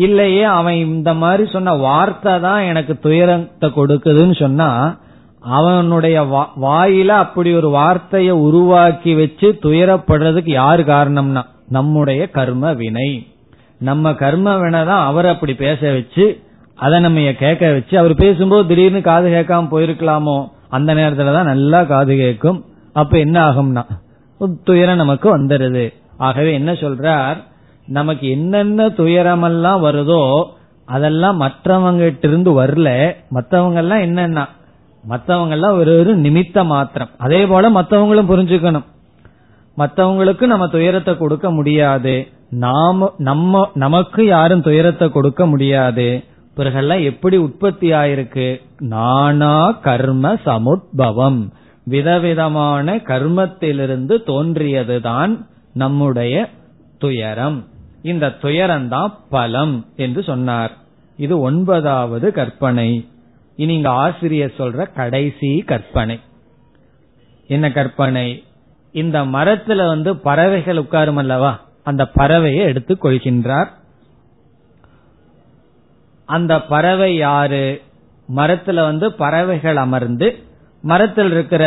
இல்லையே அவன் இந்த மாதிரி சொன்ன வார்த்தை தான் எனக்கு துயரத்தை கொடுக்குதுன்னு சொன்னா, அவனுடைய வாயில அப்படி ஒரு வார்த்தைய உருவாக்கி வச்சு துயரப்படுறதுக்கு யாரு காரணம்னா நம்முடைய கர்ம வினை. நம்ம கர்ம வினை தான் அவர் அப்படி பேச வச்சு, அதை நம்ம கேட்க வச்சு. அவர் பேசும்போது திடீர்னு காது கேட்காம போயிருக்கலாமோ, அந்த நேரத்துலதான் நல்லா காது கேட்கும். அப்ப என்ன ஆகும்னா துயரம் நமக்கு வந்துடுது. ஆகவே என்ன சொல்றார், நமக்கு என்னென்ன துயரமெல்லாம் வருதோ அதெல்லாம் மற்றவங்கிட்ட இருந்து வரல. மற்றவங்க எல்லாம் என்னன்னா மற்றவங்க எல்லாம் ஒரு நிமித்த மாத்திரம். அதே போல மற்றவங்களும் புரிஞ்சுக்கணும், மற்றவங்களுக்கு நம்ம துயரத்தை கொடுக்க முடியாது, நாம நம்ம நமக்கு யாரும் துயரத்தை கொடுக்க முடியாது. பிறகெல்லாம் எப்படி உற்பத்தி ஆயிருக்கு? நானா கர்ம சமுத்பவம். விதவிதமான கர்மத்திலிருந்து தோன்றியதுதான் நம்முடைய துயரம். இந்த துயரம்தான் பலம் என்று சொன்னார். இது ஒன்பதாவது கற்பனை. இனி இங்க ஆசிரியர் சொல்ற கடைசி கற்பனை என்ன கற்பனை? இந்த மரத்துல வந்து பறவைகள் உட்காரும் அல்லவா, அந்த பறவையை எடுத்துக் கொள்கின்றார். அந்த பறவை யாரு? மரத்துல வந்து பறவைகள் அமர்ந்து மரத்தில் இருக்கிற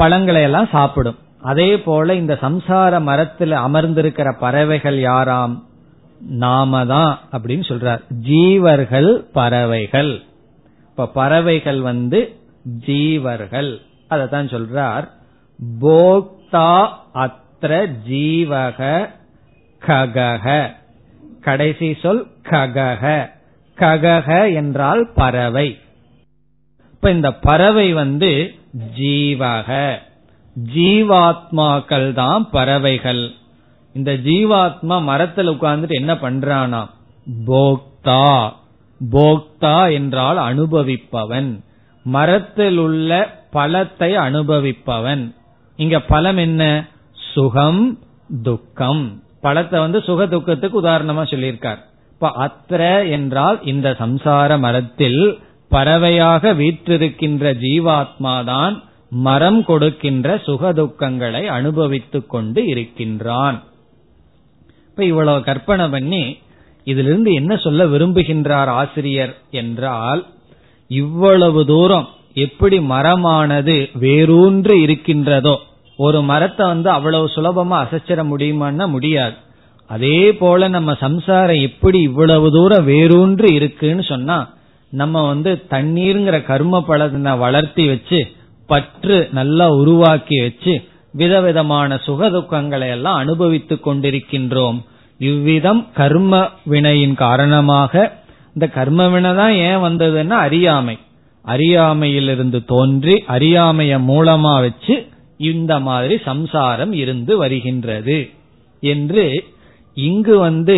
பழங்களை எல்லாம் சாப்பிடும். அதே போல இந்த சம்சார மரத்துல அமர்ந்திருக்கிற பறவைகள் யாராம்? நாம தான் அப்படின்னு சொல்றார். ஜீவர்கள் பறவைகள். இப்ப பறவைகள் வந்து ஜீவர்கள், அதத்தான் சொல்றார். போக்தா அத்ர ஜீவக ககஹ. கடைசி சொல் ககஹ. ககஹ என்றால் பறவை. இப்ப இந்த பறவை வந்து ஜீவக, ஜீவாத்மாக்கள் தான் பறவைகள். இந்த ஜீவாத்மா மரத்தில் உட்கார்ந்துட்டு என்ன பண்றானா? போக்தா. போக்தா என்றால் அனுபவிப்பவன், மரத்தில் உள்ள பழத்தை அனுபவிப்பவன். இங்க பழம் என்ன? சுகம் துக்கம். பழத்தை வந்து சுக துக்கத்துக்கு உதாரணமா சொல்லியிருக்கார். இப்ப அத்ர என்றால் இந்த சம்சார மரத்தில் பறவையாக வீற்றிருக்கின்ற ஜீவாத்மாதான் மரம் கொடுக்கின்ற சுகதுக்கங்களை அனுபவித்துக் கொண்டு இருக்கின்றான். இப்ப இவ்வளவு கற்பனை பண்ணி இதிலிருந்து என்ன சொல்ல விரும்புகின்றார் ஆசிரியர் என்றால், இவ்வளவு தூரம் எப்படி மரமானது வேரூன்று இருக்கின்றதோ, ஒரு மரத்தை வந்து அவ்வளவு சுலபமா அசைச்சிட முடியுமான்னா முடியாது. அதே போல நம்ம சம்சாரம் எப்படி இவ்வளவு தூரம் வேரூன்று இருக்குன்னு சொன்னா, நம்ம வந்து தண்ணீர்ங்கிற கர்ம பலத்தை வளர்த்தி வச்சு, பற்று நல்லா உருவாக்கி வச்சு, விதவிதமான சுகதுக்கங்களை எல்லாம் அனுபவித்துக் கொண்டிருக்கின்றோம். இவ்விதம் கர்ம வினையின் காரணமாக, இந்த கர்ம வினை தான் ஏன் வந்ததுன்னா அறியாமை, அறியாமையிலிருந்து தோன்றி அறியாமைய மூலமா வச்சு இந்த மாதிரி சம்சாரம் இருந்து வருகின்றது என்று இங்கு வந்து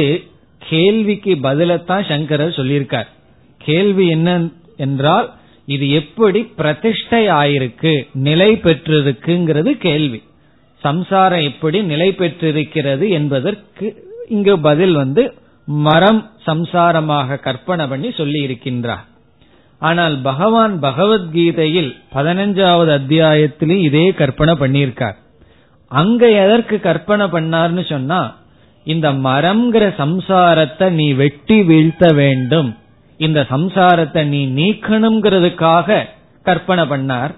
கேள்விக்கு பதிலத்தான் சங்கரர் சொல்லியிருக்கார். கேள்வி என்ன என்றால், இது எப்படி பிரதிஷ்டை ஆயிருக்கு, நிலை பெற்றிருக்குங்கிறது கேள்வி. சம்சாரம் எப்படி நிலை பெற்றிருக்கிறது என்பதற்கு இங்கு பதில் வந்து மரம் சம்சாரமாக கற்பனை பண்ணி சொல்லி இருக்கின்றார். ஆனால் பகவான் பகவத்கீதையில் பதினஞ்சாவது அத்தியாயத்திலும் இதே கற்பனை பண்ணியிருக்கார். அங்க எதற்கு கற்பனை பண்ணார்னு சொன்னா, இந்த மரம்ங்கிற சம்சாரத்தை நீ வெட்டி வீழ்த்த வேண்டும், இந்த சம்சாரத்தை நீ நீக்கணும்ங்கிறதுக்காக கற்பனை பண்ணார்.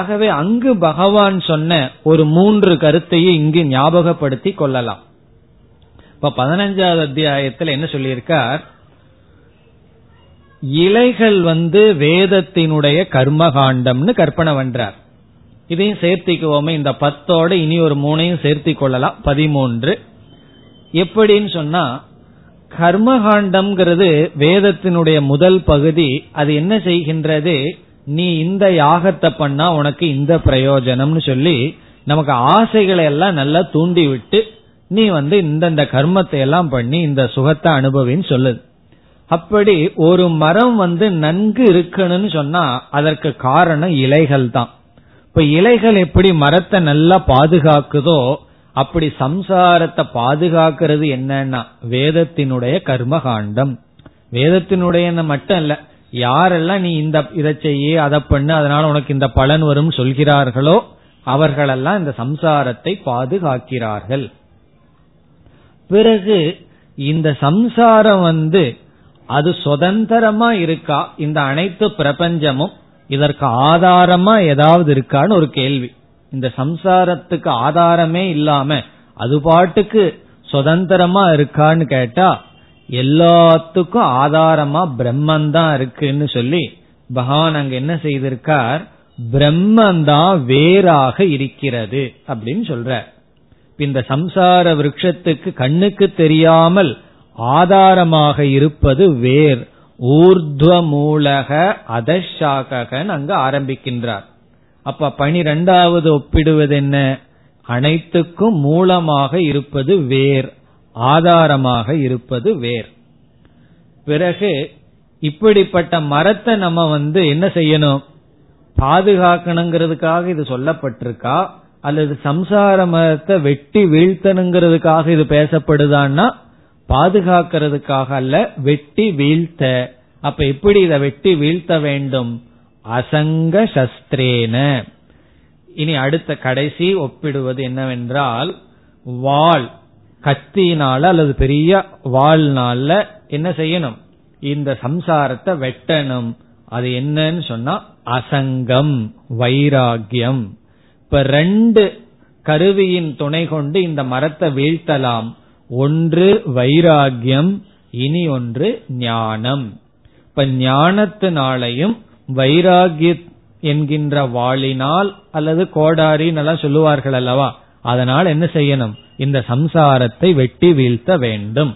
ஆகவே அங்கு பகவான் சொன்ன ஒரு மூன்று கருத்தையே இங்கு ஞாபகப்படுத்தி கொள்ளலாம். இப்ப பதினஞ்சாவது அத்தியாயத்தில் என்ன சொல்லியிருக்கார்? இலைகள் வந்து வேதத்தினுடைய கர்மகாண்டம்னு கற்பனை பண்றார். இதையும் சேர்த்திக்குவோமே, இந்த பத்தோட இனி ஒரு மூணையும் சேர்த்தி கொள்ளலாம், பதிமூன்று. எப்படின்னு சொன்னா, கர்மகாண்டம்ங்கிறது வேதத்தினுடைய முதல் பகுதி. அது என்ன செய்கின்றது? நீ இந்த யாகத்தை பண்ணா உனக்கு இந்த பிரயோஜனம்னு சொல்லி நமக்கு ஆசைகளை எல்லாம் நல்லா தூண்டி விட்டு, நீ வந்து இந்தந்த கர்மத்தை எல்லாம் பண்ணி இந்த சுகத்தை அனுபவின்னு சொல்லுது. அப்படி ஒரு மரம் வந்து நன்கு இருக்கணும்னு சொன்னா அதற்கு காரணம் இலைகள் தான். இப்ப இலைகள் எப்படி மரத்தை நல்லா பாதுகாக்குதோ, அப்படி சம்சாரத்தை பாதுகாக்கிறது என்னன்னா வேதத்தினுடைய கர்மகாண்டம். வேதத்தினுடைய மட்டும் இல்ல, யாரெல்லாம் நீ இந்த இதை செய்ய அதை பண்ணு அதனால உனக்கு இந்த பலன் வரும் சொல்கிறார்களோ அவர்களெல்லாம் இந்த சம்சாரத்தை பாதுகாக்கிறார்கள். பிறகு இந்த சம்சாரம் வந்து அது சுதந்திரமா இருக்கா? இந்த அனைத்து பிரபஞ்சமும் இதற்கு ஆதாரமா ஏதாவது இருக்கான்னு ஒரு கேள்வி. இந்த சம்சாரத்துக்கு ஆதாரமே இல்லாம அது பாட்டுக்கு சுதந்திரமா இருக்கான்னு கேட்டா, எல்லாத்துக்கும் ஆதாரமா பிரம்மந்தான் இருக்குன்னு சொல்லி பகவான் அங்க என்ன செய்திருக்கார்? பிரம்மந்தான் வேறாக இருக்கிறது அப்படின்னு சொல்ற. இந்த சம்சார விருட்சத்துக்கு கண்ணுக்கு தெரியாமல் ஆதாரமாக இருப்பது வேர். ஊர்த்வ மூலக அதசாககன் அங்க ஆரம்பிக்கின்றார். அப்ப பனிரெண்டாவது ஒப்பிடுவது என்ன? அனைத்துக்கும் மூலமாக இருப்பது வேர், ஆதாரமாக இருப்பது வேர். பிறகு இப்படிப்பட்ட மரத்தை நம்ம வந்து என்ன செய்யணும்? பாதுகாக்கணுங்கிறதுக்காக இது சொல்லப்பட்டிருக்கா, அல்லது சம்சார மதத்தை வெட்டி வீழ்த்தணுங்கிறதுக்காக இது பேசப்படுதான்னா பாதுகாக்கிறதுக்காக அல்ல, வெட்டி வீழ்த்த. அப்ப எப்படி இதை வெட்டி வீழ்த்த வேண்டும்? அசங்க சஸ்திரேன. இனி அடுத்த கடைசி ஒப்பிடுவது என்னவென்றால், வாள் கத்தினால அல்லது பெரிய வாள்னால என்ன செய்யணும்? இந்த சம்சாரத்தை வெட்டணும். அது என்னன்னு சொன்னா அசங்கம், வைராகியம். இப்ப ரெண்டு கருவியின் துணை கொண்டு இந்த மரத்தை வீழ்த்தலாம். ஒன்று வைராகியம், இனி ஒன்று ஞானம். இப்ப ஞானத்தினாலையும் வைராகிய என்கின்ற வாளினால் அல்லது கோடாரின்னு எல்லாம் சொல்லுவார்கள் அல்லவா, அதனால் என்ன செய்யணும்? இந்த சம்சாரத்தை வெட்டி வீழ்த்த வேண்டும்.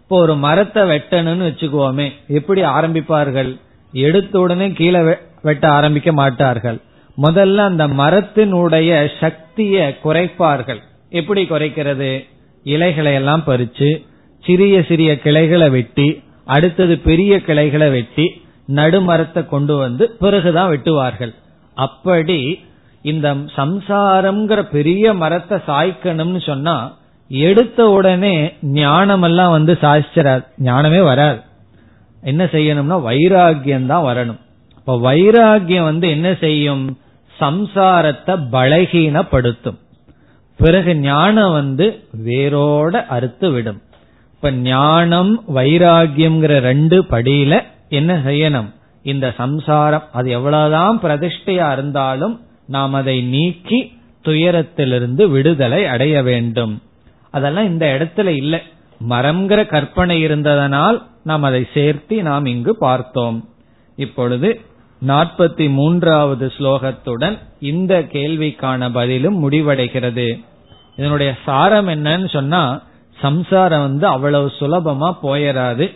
இப்போ ஒரு மரத்தை வெட்டணும்னு வச்சுக்கோமே, எப்படி ஆரம்பிப்பார்கள்? எடுத்த உடனே கீழே வெட்ட ஆரம்பிக்க மாட்டார்கள். முதல்ல அந்த மரத்தினுடைய சக்தியை குறைப்பார்கள். எப்படி குறைக்கிறது? இலைகளை எல்லாம் பறிச்சு சிறிய சிறிய கிளைகளை வெட்டி, அடுத்தது பெரிய கிளைகளை வெட்டி, நடுமரத்தை கொண்டு வந்து பிறகுதான் வெட்டுவார்கள். அப்படி இந்த சம்சாரம்ங்கிற பெரிய மரத்தை சாய்க்கணும்னு சொன்னா எடுத்த உடனே ஞானம் எல்லாம் வந்து சாய்ச்சிடாது, ஞானமே வராது. என்ன செய்யணும்னா வைராகியம் தான் வரணும். இப்ப வைராகியம் வந்து என்ன செய்யும்? சம்சாரத்தை பலகீனப்படுத்தும். பிறகு ஞானம் வந்து வேரோட அறுத்து விடும். இப்ப ஞானம் வைராகியம்ங்கிற ரெண்டு படியில என்ன செய்யணும்? இந்த சம்சாரம் அது எவ்வளவுதான் பிரதிஷ்டையா இருந்தாலும் நாம் அதை நீக்கி துயரத்திலிருந்து விடுதலை அடைய வேண்டும். அதெல்லாம் இந்த இடத்துல இல்லை. மரம்ங்கிற கற்பனை இருந்ததனால் நாம் அதை சேர்த்து நாம் இங்கு பார்த்தோம். இப்பொழுது நாற்பத்தி மூன்றாவது ஸ்லோகத்துடன் இந்த கேள்விக்கான பதிலும் முடிவடைகிறது. இதனுடைய சாரம் என்னன்னு சொன்னா, சம்சாரம் வந்து அவ்வளவு சுலபமா போயிடாது.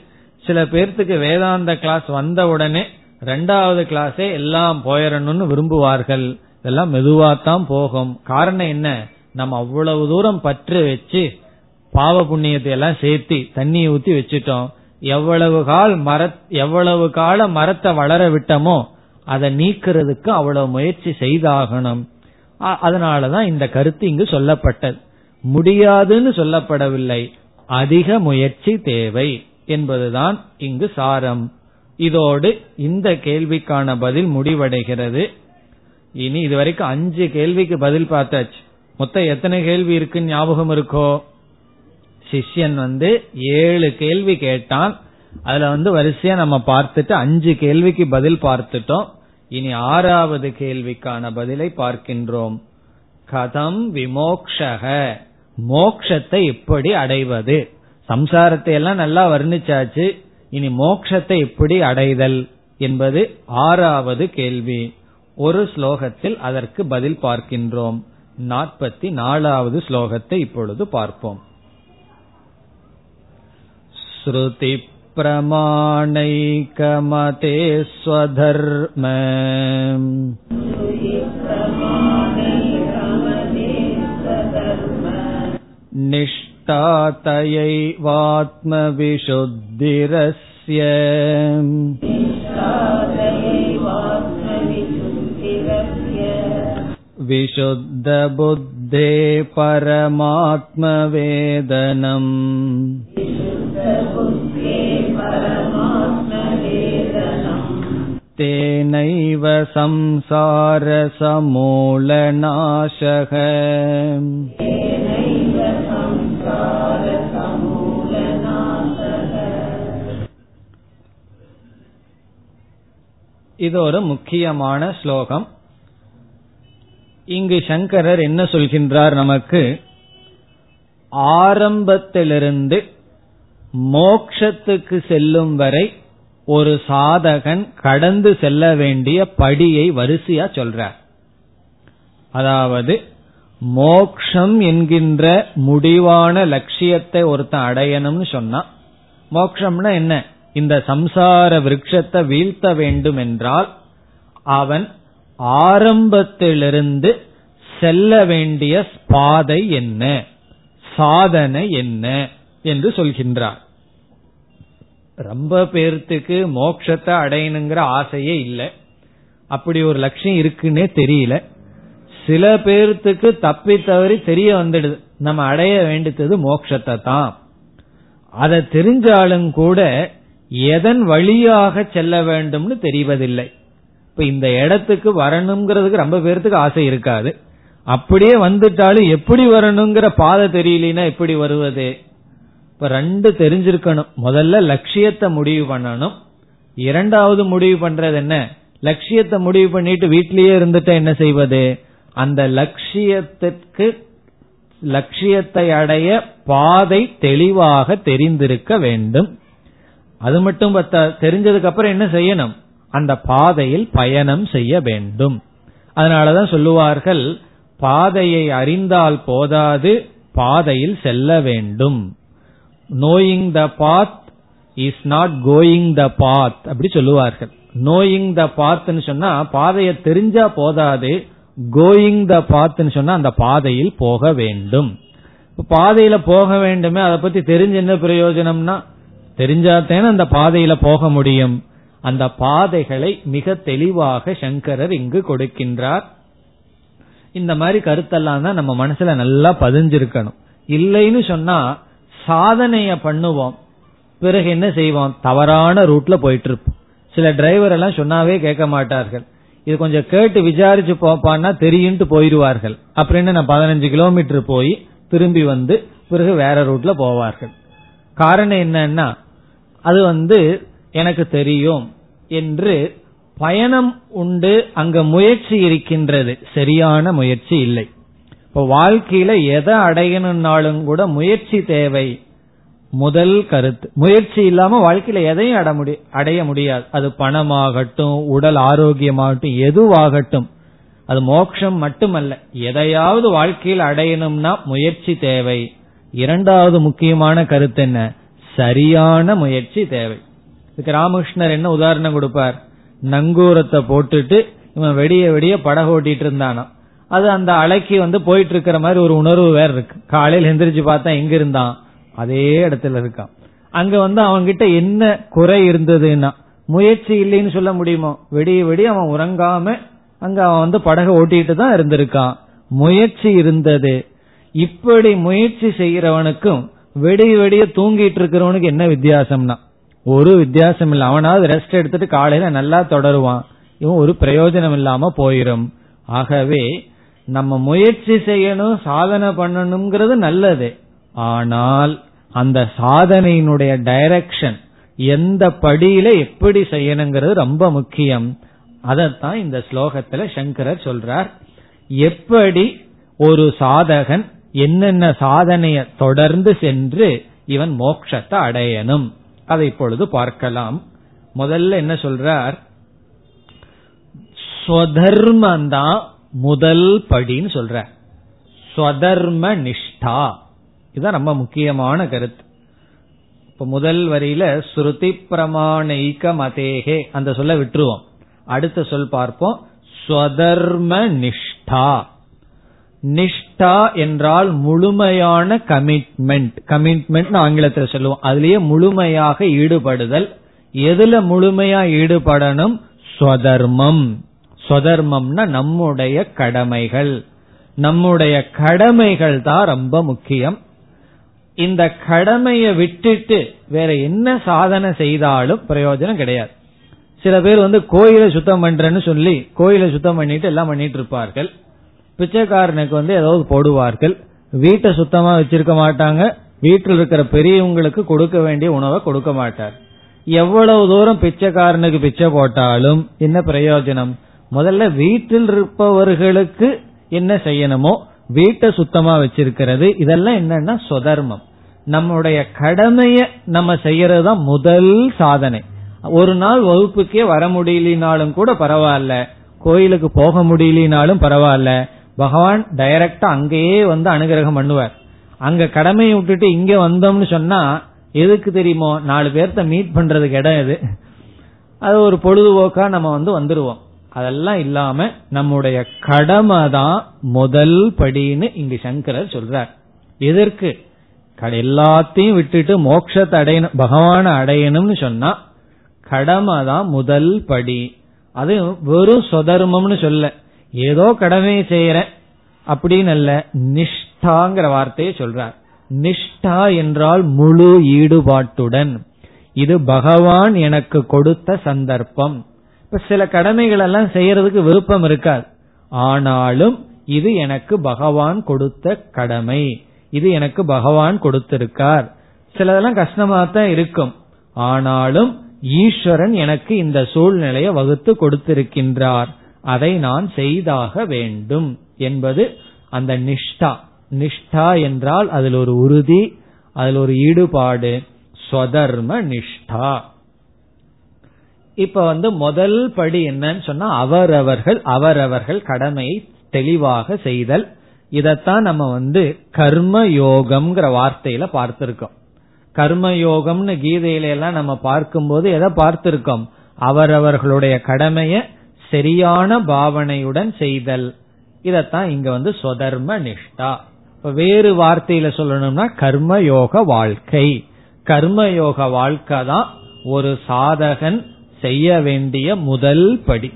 சில பேர்த்துக்கு வேதாந்த கிளாஸ் வந்த உடனே ரெண்டாவது கிளாஸே எல்லாம் போயிடணும்னு விரும்புவார்கள். இதெல்லாம் மெதுவாத்தான் போகும். காரணம் என்ன? நம்ம அவ்வளவு தூரம் பற்று வச்சு பாவ புண்ணியத்தை எல்லாம் சேர்த்தி தண்ணியை ஊத்தி வச்சுட்டோம். எவ்வளவு கால் மர எவ்வளவு கால மரத்தை வளர விட்டமோ அதை நீக்கிறதுக்கு அவ்வளவு முயற்சி செய்தாகணும். அதனாலதான் இந்த கருத்து இங்கு சொல்லப்பட்டது. முடியாதுன்னு சொல்லப்படவில்லை, அதிக முயற்சி தேவை என்பதுதான் இங்கு சாரம். இதோடு இந்த கேள்விக்கான பதில் முடிவடைகிறது. இனி இதுவரைக்கும் அஞ்சு கேள்விக்கு பதில் பார்த்தாச்சு. மொத்தம் எத்தனை கேள்வி இருக்குன்னு ஞாபகம் இருக்கோ? சிஷ்யன் வந்து ஏழு கேள்வி கேட்டான். அதுல வந்து வரிசையா நம்ம பார்த்துட்டு அஞ்சு கேள்விக்கு பதில் பார்த்துட்டோம். இனி ஆறாவது கேள்விக்கான பதிலை பார்க்கின்றோம். கதம் விமோக்ஷக, மோக்ஷத்தை எப்படி அடைவது? சம்சாரத்தை எல்லாம் நல்லா வர்ணிச்சாச்சு. இனி மோக்ஷத்தை எப்படி அடைதல் என்பது ஆறாவது கேள்வி. ஒரு ஸ்லோகத்தில் அதற்கு பதில் பார்க்கின்றோம். நாற்பத்தி நாலாவது ஸ்லோகத்தை இப்பொழுது பார்ப்போம். ஸ்ருதி பிரமாணைகமதே ஸ்வதர்ம நிஷ்டாதயைவாத்ம விஷுத்திரஸ்ய விஷுத்த புத்தே பரமாத்ம வேதனம். தேனைவ சம்சார சமூல நாசக. இது ஒரு முக்கியமான ஸ்லோகம். இங்கு சங்கரர் என்ன சொல்கின்றார்? நமக்கு ஆரம்பத்திலிருந்து மோட்சத்துக்கு செல்லும் வரை ஒரு சாதகன் கடந்து செல்ல வேண்டிய படியை வரிசையா சொல்றார். அதாவது மோக்ஷம் என்கின்ற முடிவான லட்சியத்தை ஒருத்தன் அடையணும்னு சொன்னா, மோக்ஷம்னா என்ன? இந்த சம்சார விருட்சத்தை வீழ்த்த வேண்டும் என்றால் அவன் ஆரம்பத்திலிருந்து செல்ல வேண்டிய பாதை என்ன, சாதனை என்ன என்று சொல்கின்றார். ரொம்ப பேர்த்துக்கு மோட்சத்தை அடையணுங்கிற ஆசையே இல்லை. அப்படி ஒரு லட்சியம் இருக்குன்னே தெரியல. சில பேர்த்துக்கு தப்பி தவறி தெரிய வந்துடுது, நம்ம அடைய வேண்டியது மோட்சத்தை தான். அதை தெரிஞ்சாலும் கூட எதன் வழியாக செல்ல வேண்டும்னு தெரிவதில்லை. இப்ப இந்த இடத்துக்கு வரணுங்கிறதுக்கு ரொம்ப பேர்த்துக்கு ஆசை இருக்காது. அப்படியே வந்துட்டாலும் எப்படி வரணுங்கிற பாதை தெரியலனா எப்படி வருவது? இப்ப ரெண்டு தெரிஞ்சிருக்கணும். முதல்ல லட்சியத்தை முடிவு பண்ணணும். இரண்டாவது முடிவு பண்றது என்ன? லட்சியத்தை முடிவு பண்ணிட்டு வீட்டிலேயே இருந்துட்டா என்ன செய்வது? அந்த லட்சியத்திற்கு லட்சியத்தை அடைய பாதை தெளிவாக தெரிந்திருக்க வேண்டும். அது மட்டும் தெரிஞ்சதுக்கு அப்புறம் என்ன செய்யணும்? அந்த பாதையில் பயணம் செய்ய வேண்டும். அதனாலதான் சொல்லுவார்கள், பாதையை அறிந்தால் போதாது, பாதையில் செல்ல வேண்டும். Knowing the path is not going the path அப்படி சொல்லுவார்கள். நோயிங் த பாத்ன்னு சொன்னா பாதையை தெரிஞ்சா போதாது, கோயிங் த பாத்ன்னு சொன்னா அந்த பாதையில் போக வேண்டும். பாதையில போக வேண்டுமே, அதை பத்தி தெரிஞ்ச என்ன பிரயோஜனம்னா, தெரிஞ்சாத்தேன அந்த பாதையில போக முடியும். அந்த பாதைகளை மிக தெளிவாக சங்கரர் இங்கு கொடுக்கின்றார். இந்த மாதிரி கருத்தெல்லாம் தான் நம்ம மனசுல நல்லா பதிஞ்சிருக்கணும். இல்லைன்னு சொன்னா சாதனைய பண்ணுவோம், பிறகு என்ன செய்வோம்? தவறான ரூட்ல போயிட்டு இருப்போம். சில டிரைவர் எல்லாம் சொன்னாவே கேட்க மாட்டார்கள். இது கொஞ்சம் கேட்டு விசாரிச்சு போப்பான்னா தெரியும்ட்டு போயிடுவார்கள். அப்புறம் என்ன, நான் பதினஞ்சு கிலோமீட்டர் போய் திரும்பி வந்து பிறகு வேற ரூட்ல போவார்கள். காரணம் என்னன்னா, அது வந்து எனக்கு தெரியும் என்று பயணம் உண்டு, அங்க முயற்சி இருக்கின்றது, சரியான முயற்சி இல்லை. இப்போ வாழ்க்கையில எதை அடையணும்னாலும் கூட முயற்சி தேவை. முதல் கருத்து, முயற்சி இல்லாம வாழ்க்கையில எதையும் அட முடிய அடைய முடியாது. அது பணமாகட்டும், உடல் ஆரோக்கியமாகட்டும், எதுவாகட்டும், அது மோட்சம் மட்டுமல்ல. எதையாவது வாழ்க்கையில் அடையணும்னா முயற்சி தேவை. இரண்டாவது முக்கியமான கருத்து என்ன? சரியான முயற்சி தேவை. இதுக்கு ராமகிருஷ்ணர் என்ன உதாரணம் கொடுப்பார்? நங்கூரத்தை போட்டுட்டு இவன் வெடிய வெடிய படகு ஓட்டிட்டு இருந்தானா, அது அந்த அலைக்கு வந்து போயிட்டு இருக்கிற மாதிரி ஒரு உணர்வு வேற இருக்கு. காலையில் எந்திரிச்சு பார்த்தா எங்க இருந்தான்? அதே இடத்துல இருக்கான். அங்க வந்து அவன்கிட்ட என்ன குறை இருந்ததுன்னா, முயற்சி இல்லைன்னு சொல்ல முடியுமோ? வெடிய வெடி அவன் உறங்காம அங்க அவன் வந்து படகு ஓட்டிட்டு தான் இருந்திருக்கான், முயற்சி இருந்தது. இப்படி முயற்சி செய்யறவனுக்கும் வெடிய வெடிய தூங்கிட்டு இருக்கிறவனுக்கு என்ன வித்தியாசம்னா ஒரு வித்தியாசம் இல்லை. அவனாவது ரெஸ்ட் எடுத்துட்டு காலையில நல்லா தொடருவான், இவன் ஒரு பிரயோஜனம் இல்லாம போயிரும். ஆகவே நம்ம முயற்சி செய்யணும், சாதனை பண்ணணுங்கிறது நல்லது. ஆனால் அந்த சாதனையினுடைய டைரக்ஷன், எந்த படியில எப்படி செய்யணுங்கிறது ரொம்ப முக்கியம். அதத்தான் இந்த ஸ்லோகத்துல சங்கரர் சொல்றார். எப்படி ஒரு சாதகன் என்னென்ன சாதனைய தொடர்ந்து சென்று இவன் மோட்சத்தை அடையணும், அதை இப்பொழுது பார்க்கலாம். முதல்ல என்ன சொல்றார்? ஸ்வதர்மம் தான் முதல் படின்னு சொல்றார். ஸ்வதர்ம நிஷ்டா, இதுதான் ரொம்ப முக்கியமான கருத்து. இப்ப முதல் வரியில ஸ்ருதி பிரமாணைக மதேகே அந்த சொல்ல விட்டுருவோம். அடுத்த சொல் பார்ப்போம், ஸ்வதர்ம நிஷ்டா. நிஷ்டா என்றால் முழுமையான கமிட்மெண்ட். கமிட்மெண்ட் ஆங்கிலத்தில் சொல்லுவோம், அதுலயே முழுமையாக ஈடுபடுதல். எதுல முழுமையா ஈடுபடணும்? ஸ்வதர்மம். ஸ்வதர்மம்னா நம்முடைய கடமைகள். நம்முடைய கடமைகள் தான் ரொம்ப முக்கியம். இந்த கடமையை விட்டுட்டு வேற என்ன சாதனை செய்தாலும் பிரயோஜனம் கிடையாது. சில பேர் வந்து கோயிலை சுத்தம் பண்றேன்னு சொல்லி கோயிலை சுத்தம் பண்ணிட்டு எல்லாம் பண்ணிட்டு இருப்பார்கள். பிச்சைக்காரனுக்கு வந்து ஏதாவது போடுவார்கள். வீட்டை சுத்தமா வச்சிருக்க மாட்டாங்க. வீட்டில் இருக்கிற பெரியவங்களுக்கு கொடுக்க வேண்டிய உணவை கொடுக்க மாட்டார். எவ்வளவு தூரம் பிச்சைக்காரனுக்கு பிச்சை போட்டாலும் என்ன பிரயோஜனம்? முதல்ல வீட்டில் இருப்பவர்களுக்கு என்ன செய்யணுமோ வீட்டை சுத்தமா வச்சிருக்கிறது, இதெல்லாம் என்னன்னா சுதர்மம். நம்முடைய கடமைய நம்ம செய்யறது தான் முதல் சாதனை. ஒரு நாள் வகுப்புக்கே வர முடியலனாலும் கூட பரவாயில்ல, கோயிலுக்கு போக முடியலனாலும் பரவாயில்ல, பகவான் டைரக்டா அங்கேயே வந்து அனுகிரகம் பண்ணுவார். அங்க கடமையை விட்டுட்டு இங்க வந்தோம்னு சொன்னா எதுக்கு தெரியுமோ? நாலு பேர்த்த மீட் பண்றதுக்கு இடம் இது. அது ஒரு பொழுதுபோக்கா நம்ம வந்து வந்துருவோம். அதெல்லாம் இல்லாம நம்முடைய கடமை தான் முதல் படின்னு இங்கு சங்கரர் சொல்றார். எதற்கு? எல்லாத்தையும் விட்டுட்டு மோட்சத்தை அடையணும், பகவானை அடையணும்னு சொன்னா கடமை தான் முதல் படி. அது வெறும் சொதர்மம்னு சொல்ல, ஏதோ கடமை செய்யற அப்படின்னு அல்ல, நிஷ்டாங்கிற வார்த்தையை சொல்றார். நிஷ்டா என்றால் முழு ஈடுபாட்டுடன், இது பகவான் எனக்கு கொடுத்த சந்தர்ப்பம். இப்ப சில கடமைகள் எல்லாம் செய்யறதுக்கு விருப்பம் இருக்காது, ஆனாலும் இது எனக்கு பகவான் கொடுத்த கடமை, இது எனக்கு பகவான் கொடுத்திருக்கார். சிலதெல்லாம் கஷ்டமா தான் இருக்கும், ஆனாலும் ஈஸ்வரன் எனக்கு இந்த சூழ்நிலையை வகுத்து கொடுத்திருக்கின்றார், அதை நான் செய்தாக வேண்டும் என்பது அந்த நிஷ்டா. நிஷ்டா என்றால் அதில் ஒரு உறுதி, அதில் ஒரு ஈடுபாடு, ஸ்வதர்ம நிஷ்டா. இப்ப வந்து முதல் படி என்னன்னு சொன்னா, அவரவர்கள் அவரவர்கள் கடமையை தெளிவாக செய்தல். இதத்தான் நம்ம வந்து கர்ம யோகம்ங்கிற வார்த்தையில பார்த்திருக்கோம். கர்மயோகம்னு கீதையில எல்லாம் நம்ம பார்க்கும்போது எதை பார்த்திருக்கோம்? அவரவர்களுடைய கடமையை சரியான பாவனையுடன் செய்தல். இதத்தான் இங்க வந்து ஸ்வதர்ம நிஷ்டா. வேறு வார்த்தையில சொல்லணும்னா கர்மயோக வாழ்க்கை. கர்மயோக வாழ்க்கை தான் ஒரு சாதகன் செய்ய வேண்டிய முதல் படி.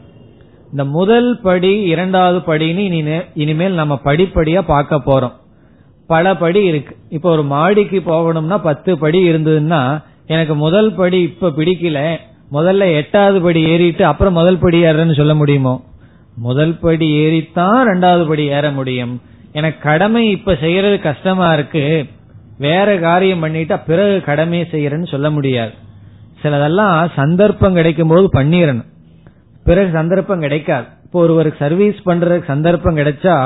இந்த முதல் படி, இரண்டாவது படின்னு இனிமேல் நம்ம படிப்படியா பார்க்க போறோம். பல படி இருக்கு. இப்ப ஒரு மாடிக்கு போகணும்னா பத்து படி இருந்ததுன்னா, எனக்கு முதல் படி இப்ப பிடிக்கல, முதல்ல எட்டாவது படி ஏறிட்டு அப்புறம் முதல் படி ஏறன்னு சொல்ல முடியுமோ? முதல் படி ஏறித்தான் ரெண்டாவது படி ஏற முடியும். எனக்கு கடமை இப்ப செய்யறது கஷ்டமா இருக்கு, வேற காரியம் பண்ணிட்டா பிறகு கடமையை செய்யறேன்னு சொல்ல முடியாது. சிலதெல்லாம் சந்தர்ப்பம் கிடைக்கும் போது பண்ணிடணும், பிறகு சந்தர்ப்பம் கிடைக்காது. இப்போ ஒருவருக்கு சர்வீஸ் பண்றதுக்கு சந்தர்ப்பம் கிடைச்சா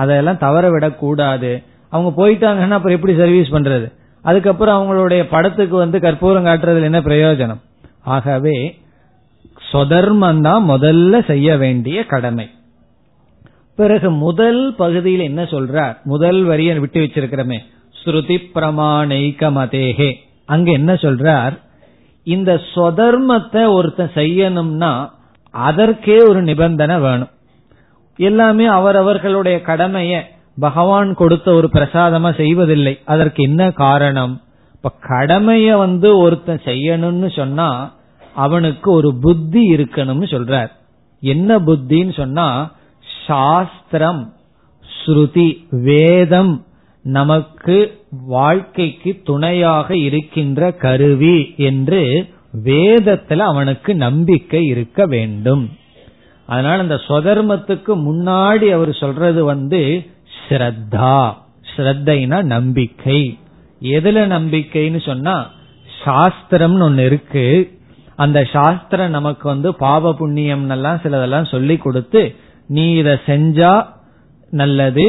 அதெல்லாம் தவற விடக்கூடாது. அவங்க போயிட்டாங்கன்னா அப்புறம் எப்படி சர்வீஸ் பண்றது? அதுக்கப்புறம் அவங்களுடைய படத்துக்கு வந்து கற்பூரம் காட்டுறதுல என்ன பிரயோஜனம்? ஆகவே சொதர்மம் தான் முதல்ல செய்ய வேண்டிய கடமை. பிறகு முதல் பகுதியில் என்ன சொல்றார்? முதல் வரியை விட்டு வச்சிருக்கிறமே, ஸ்ருதி பிரமாணைக மதேஹே. அங்க என்ன சொல்றார்? இந்த சொதர்மத்தை ஒருத்தன் செய்யணும்னா அதற்கே ஒரு நிபந்தனை வேணும். எல்லாமே அவரவர்களுடைய கடமைய பகவான் கொடுத்த ஒரு பிரசாதமா செய்வதில்லை. அதற்கு என்ன காரணம்? இப்ப கடமைய வந்து ஒருத்தன் செய்யணும்னு சொன்னா அவனுக்கு ஒரு புத்தி இருக்கணும்னு சொல்றார். என்ன புத்தின்னு சொன்னா, சாஸ்திரம் ஸ்ருதி வேதம் நமக்கு வாழ்க்கைக்கு துணையாக இருக்கின்ற கருவி என்று வேதத்துல அவனுக்கு நம்பிக்கை இருக்க வேண்டும். அதனால இந்த ஸ்வதர்மத்துக்கு முன்னாடி அவர் சொல்றது வந்து ஸ்ரத்தா. ஸ்ரத்தைனா நம்பிக்கை. எதுல நம்பிக்கைன்னு சொன்னா, சாஸ்திரம்னு ஒன்னு இருக்கு, அந்த சாஸ்திரம் நமக்கு வந்து பாவ புண்ணியம் எல்லாம் சிலதெல்லாம் சொல்லி கொடுத்து, நீ இத செஞ்சா நல்லது,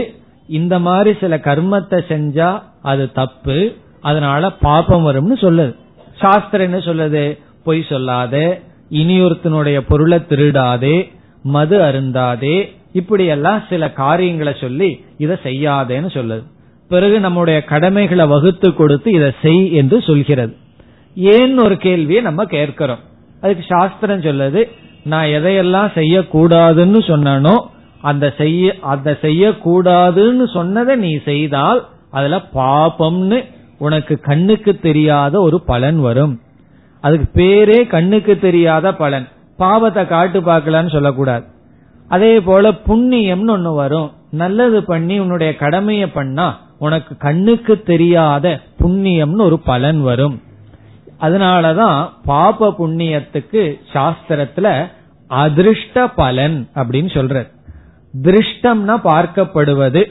இந்த மாதிரி சில கர்மத்தை செஞ்சா அது தப்பு, அதனால பாபம் வரும்னு சொல்லுது. சாஸ்திரம் என்ன சொல்லுது? பொய் சொல்லாதே, இனியொருத்தனுடைய பொருளை திருடாதே, மது அருந்தாதே, இப்படி எல்லாம் சில காரியங்களை சொல்லி இதை செய்யாதேன்னு சொல்லுது. பிறகு நம்முடைய கடமைகளை வகுத்து கொடுத்து இதை செய் என்று சொல்கிறது. ஏன்னு ஒரு கேள்வியை நம்ம கேட்கிறோம். அதுக்கு சாஸ்திரம் சொல்லுது, நான் எதையெல்லாம் செய்யக்கூடாதுன்னு சொன்னனோ அந்த செய்ய அந்த செய்யக்கூடாதுன்னு சொன்னதை நீ செய்தால் அதுல பாபம்னு உனக்கு கண்ணுக்கு தெரியாத ஒரு பலன் வரும். அதுக்கு பேரே கண்ணுக்கு தெரியாத பலன். பாவத்தை காட்டு பார்க்கலான்னு சொல்லக்கூடாது. அதே போல புண்ணியம்னு ஒண்ணு வரும், நல்லது பண்ணி உன்னுடைய கடமைய பண்ணா உனக்கு கண்ணுக்கு தெரியாத புண்ணியம்னு ஒரு பலன் வரும். அதனாலதான் பாப புண்ணியத்துக்கு சாஸ்திரத்துல அதிருஷ்ட பலன் அப்படின்னு சொல்ற. திருஷ்டம்னா பார்க்கப்படுவது,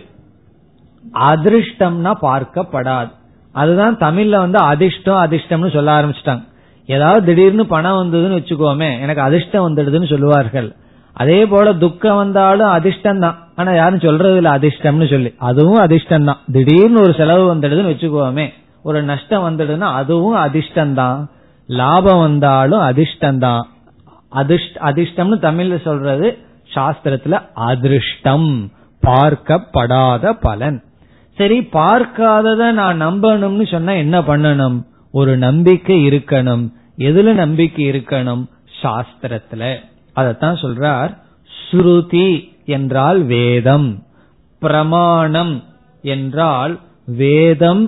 அதிருஷ்டம்னா பார்க்கப்படாது. அதுதான் தமிழ்ல வந்து அதிர்ஷ்டம் அதிர்ஷ்டம்னு சொல்ல ஆரம்பிச்சுட்டாங்க. ஏதாவது திடீர்னு பணம் வந்ததுன்னு வச்சுக்கோமே, எனக்கு அதிர்ஷ்டம் வந்துடுதுன்னு சொல்லுவார்கள். அதே போல துக்கம் வந்தாலும் அதிர்ஷ்டம் தான், ஆனா யாரும் சொல்றது இல்ல அதிர்ஷ்டம்னு சொல்லி. அதுவும் அதிர்ஷ்டம் தான். திடீர்னு ஒரு செலவு வந்துடுதுன்னு வச்சுக்கோமே, ஒரு நஷ்டம் வந்துடுதுன்னா அதுவும் அதிர்ஷ்டம் தான். லாபம் வந்தாலும் அதிர்ஷ்டம் தான். அதிர்ஷ்ட அதிர்ஷ்டம்னு தமிழ்ல சொல்றது, சாஸ்திரத்துல அதிருஷ்டம் பார்க்கப்படாத பலன். சரி, பார்க்காதத நான் நம்பணும்னு சொன்னா என்ன பண்ணணும்? ஒரு நம்பிக்கை இருக்கணும். எதுல நம்பிக்கை இருக்கணும்? சாஸ்திரத்துல. அதத்தான் சொல்றார். ஸ்ருதி என்றால் வேதம், பிரமாணம் என்றால் வேதம்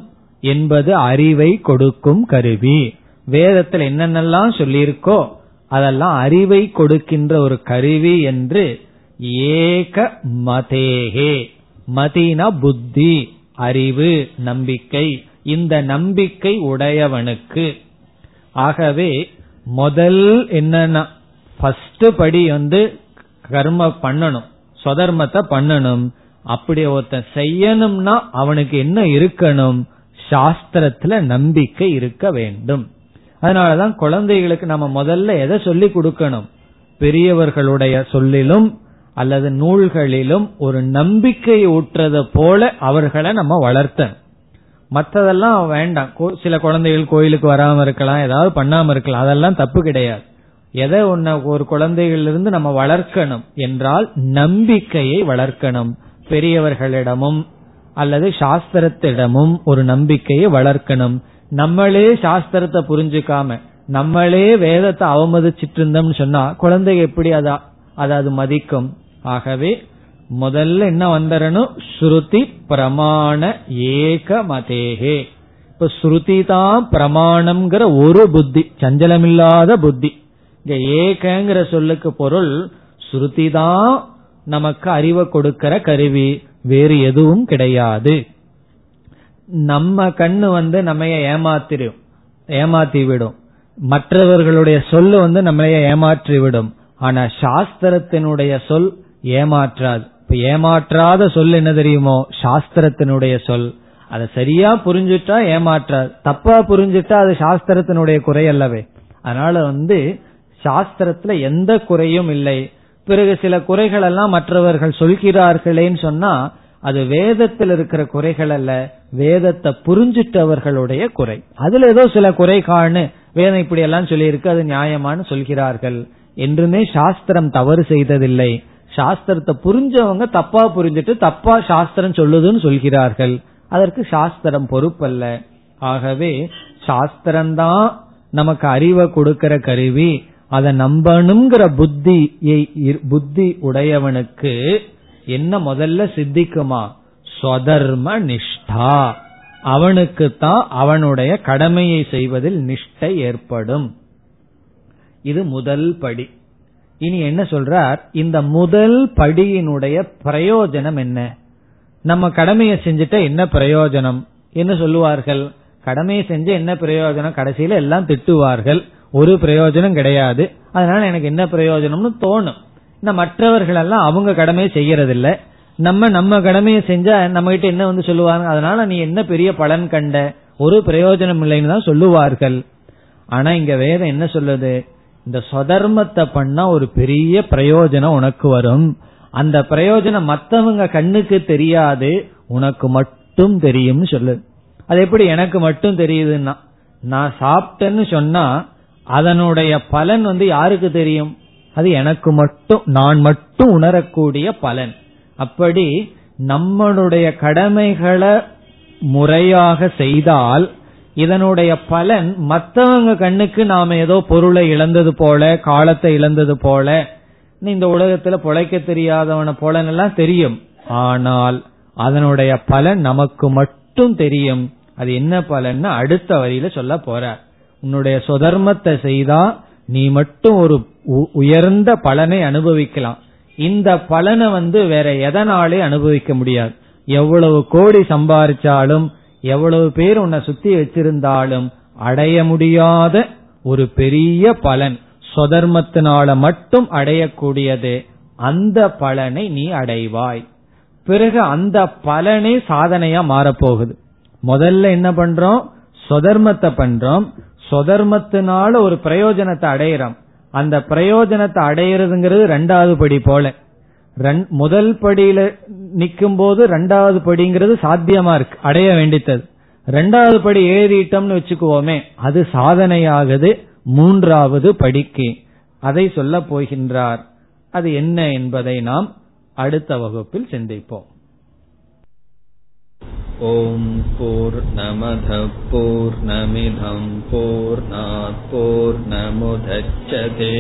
என்பது அறிவை கொடுக்கும் கருவி. வேதத்தில் என்னென்னலாம் சொல்லியிருக்கோ அதெல்லாம் அறிவை கொடுக்கின்ற ஒரு கருவி என்று ஏக மதேகே, மதினா புத்தி அறிவு நம்பிக்கை, இந்த நம்பிக்கை உடையவனுக்கு. ஆகவே முதல் என்னன்னா ஃபர்ஸ்ட் படி வந்து கர்ம பண்ணணும், ஸ்வதர்மத்தை பண்ணணும். அப்படி ஒருத்தன் செய்யணும்னா அவனுக்கு என்ன இருக்கணும், சாஸ்திரத்துல நம்பிக்கை இருக்க வேண்டும். அதனாலதான் குழந்தைகளுக்கு நம்ம முதல்ல எதை சொல்லி கொடுக்கணும், பெரியவர்களுடைய சொல்லிலும் அல்லது நூல்களிலும் ஒரு நம்பிக்கை ஊற்றுறது போல அவர்களை நம்ம வளர்த்தணும். மற்றதெல்லாம் வேண்டாம், சில குழந்தைகள் கோயிலுக்கு வராம இருக்கலாம், ஏதாவது பண்ணாம இருக்கலாம், அதெல்லாம் தப்பு கிடையாது. எதை ஒன்ன ஒரு குழந்தைகளிலிருந்து நம்ம வளர்க்கணும் என்றால் நம்பிக்கையை வளர்க்கணும். பெரியவர்களிடமும் அல்லது சாஸ்திரத்திடமும் ஒரு நம்பிக்கையை வளர்க்கணும். நம்மளே சாஸ்திரத்தை புரிஞ்சுக்காம நம்மளே வேதத்தை அவமதிச்சிட்டு இருந்தோம்னு சொன்னா குழந்தைங்க எப்படி அதா அதாவது மதிக்கும். ஆகவே முதல்ல என்ன வந்துடணும், ஸ்ருதி பிரமாண ஏக மதேகே. இப்ப ஸ்ருதி தான் பிரமாணம்ங்கிற ஒரு புத்தி, சஞ்சலமில்லாத புத்தி. இங்க ஏகங்கிற சொல்லுக்கு பொருள் ஸ்ருதி தான் நமக்கு அறிவை கொடுக்கிற கருவி, வேறு எதுவும் கிடையாது. நம்ம கண்ணு வந்து நம்ம ஏமாத்திரும் ஏமாத்தி விடும், மற்றவர்களுடைய சொல்லு வந்து நம்மளைய ஏமாற்றி விடும். ஆனா சாஸ்திரத்தினுடைய சொல் ஏமாற்றாது. இப்ப ஏமாற்றாத சொல் என்ன தெரியுமோ, சாஸ்திரத்தினுடைய சொல். அதை சரியா புரிஞ்சுட்டா ஏமாற்றாது, தப்பா புரிஞ்சுட்டா அது சாஸ்திரத்தினுடைய குறை அல்லவே. அதனால வந்து சாஸ்திரத்துல எந்த குறையும் இல்லை. பிறகு சில குறைகள் எல்லாம் மற்றவர்கள் சொல்கிறார்களேன்னு சொன்னா அது வேதத்தில் இருக்கிற குறைகள் அல்ல, வேதத்தை புரிஞ்சிட்டவர்களுடைய குறை. அதுல ஏதோ சில குறை காணு, வேதம் இப்படி எல்லாம் சொல்லியிருக்கு, அது நியாயமானு சொல்கிறார்கள். என்றுமே சாஸ்திரம் தவறு செய்ததில்லை. சாஸ்திரத்தை புரிஞ்சவங்க தப்பா புரிஞ்சிட்டு தப்பா சாஸ்திரம் சொல்லுதுன்னு சொல்கிறார்கள், அதற்கு சாஸ்திரம் பொறுப்பல்ல. ஆகவே சாஸ்திரம்தான் நமக்கு அறிவை கொடுக்கிற கருவி. அதை நம்பணுங்கிற புத்தியை புத்தி உடையவனுக்கு என்ன முதல்ல சித்திக்குமா, ஸ்வதர்ம நிஷ்டா. அவனுக்கு தான் அவனுடைய கடமையை செய்வதில் நிஷ்டை ஏற்படும். இது முதல் படி. இனி என்ன சொல்றார், இந்த முதல் படியினுடைய பிரயோஜனம் என்ன, நம்ம கடமையை செஞ்சுட்டா என்ன பிரயோஜனம் என்ன சொல்லுவார்கள், கடமையை செஞ்ச என்ன பிரயோஜனம், கடைசியில எல்லாம் திட்டுவார்கள், ஒரு பிரயோஜனம் கிடையாது, அதனால எனக்கு என்ன பிரயோஜனம்னு தோணும். மற்றவர்கள் எல்லாம் அவங்க கடமையை செய்யறதில்ல, நம்ம நம்ம கடமையை செஞ்சா நம்ம கிட்ட என்ன வந்து சொல்லுவாங்க, அதனால நீ என்ன பெரிய பலன் கண்ட, ஒரு பிரயோஜனம் இல்லைன்னு தான் சொல்லுவார்கள். ஆனா இங்க வேதம் என்ன சொல்லுது, இந்த ஸ்வதர்மத்தை பண்ணா ஒரு பெரிய பிரயோஜனம் உனக்கு வரும். அந்த பிரயோஜனம் மற்றவங்க கண்ணுக்கு தெரியாது, உனக்கு மட்டும் தெரியும் சொல்லுது. அது எப்படி எனக்கு மட்டும் தெரியுதுன்னா, நான் சாப்பிட்டேன்னு சொன்னா அதனுடைய பலன் வந்து யாருக்கு தெரியும், அது எனக்கு மட்டும், நான் மட்டும் உணரக்கூடிய பலன். அப்படி நம்மளுடைய கடமைகளை முறையாக செய்தால் இதனுடைய பலன் மற்றவங்க கண்ணுக்கு நாம் ஏதோ பொருளை இழந்தது போல, காலத்தை இழந்தது போல, இந்த உலகத்துல பொழைக்க தெரியாதவன போலன்னெல்லாம் தெரியும். ஆனால் அதனுடைய பலன் நமக்கு மட்டும் தெரியும். அது என்ன பலன்னு அடுத்த வரியில சொல்ல போற. உன்னுடைய சுதர்மத்தை செய்தா நீ மட்டும் ஒரு உயர்ந்த பலனை அனுபவிக்கலாம். இந்த பலனை வந்து வேற எதனாலே அனுபவிக்க முடியாது. எவ்வளவு கோடி சம்பாதிச்சாலும் எவ்வளவு பேர் உன்னை சுத்தி வச்சிருந்தாலும் அடைய முடியாத ஒரு பெரிய பலன் சுதர்மத்தினால மட்டும் அடையக்கூடியது. அந்த பலனை நீ அடைவாய். பிறகு அந்த பலனை சாதனையா மாறப்போகுது. முதல்ல என்ன பண்றோம், சுதர்மத்தை பண்றோம், சுதர்மத்தினால ஒரு பிரயோஜனத்தை அடையிறோம். அந்த பிரயோஜனத்தை அடையிறதுங்கிறது ரெண்டாவது படி போல. முதல் படியில நிக்கும் போது ரெண்டாவது படிங்கிறது சாத்தியமா இருக்கு, அடைய வேண்டித்தது. ரெண்டாவது படி ஏறிட்டோம்னு வச்சுக்குவோமே, அது சாதனையாகுது மூன்றாவது படிக்கு. அதை சொல்ல போகின்றார். அது என்ன என்பதை நாம் அடுத்த வகுப்பில் சிந்திப்போம். ஓம் பூர்ணமத பூர்ணமிதம் பூர்ணாத் பூர்ணமுதச்யதே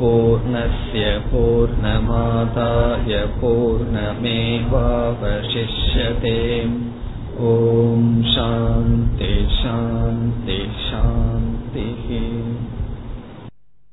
பூர்ணஸ்ய பூர்ணமாதாய பூர்ணமேவாவசிஷ்யதே. ஓம் சாந்தி சாந்தி சாந்தி.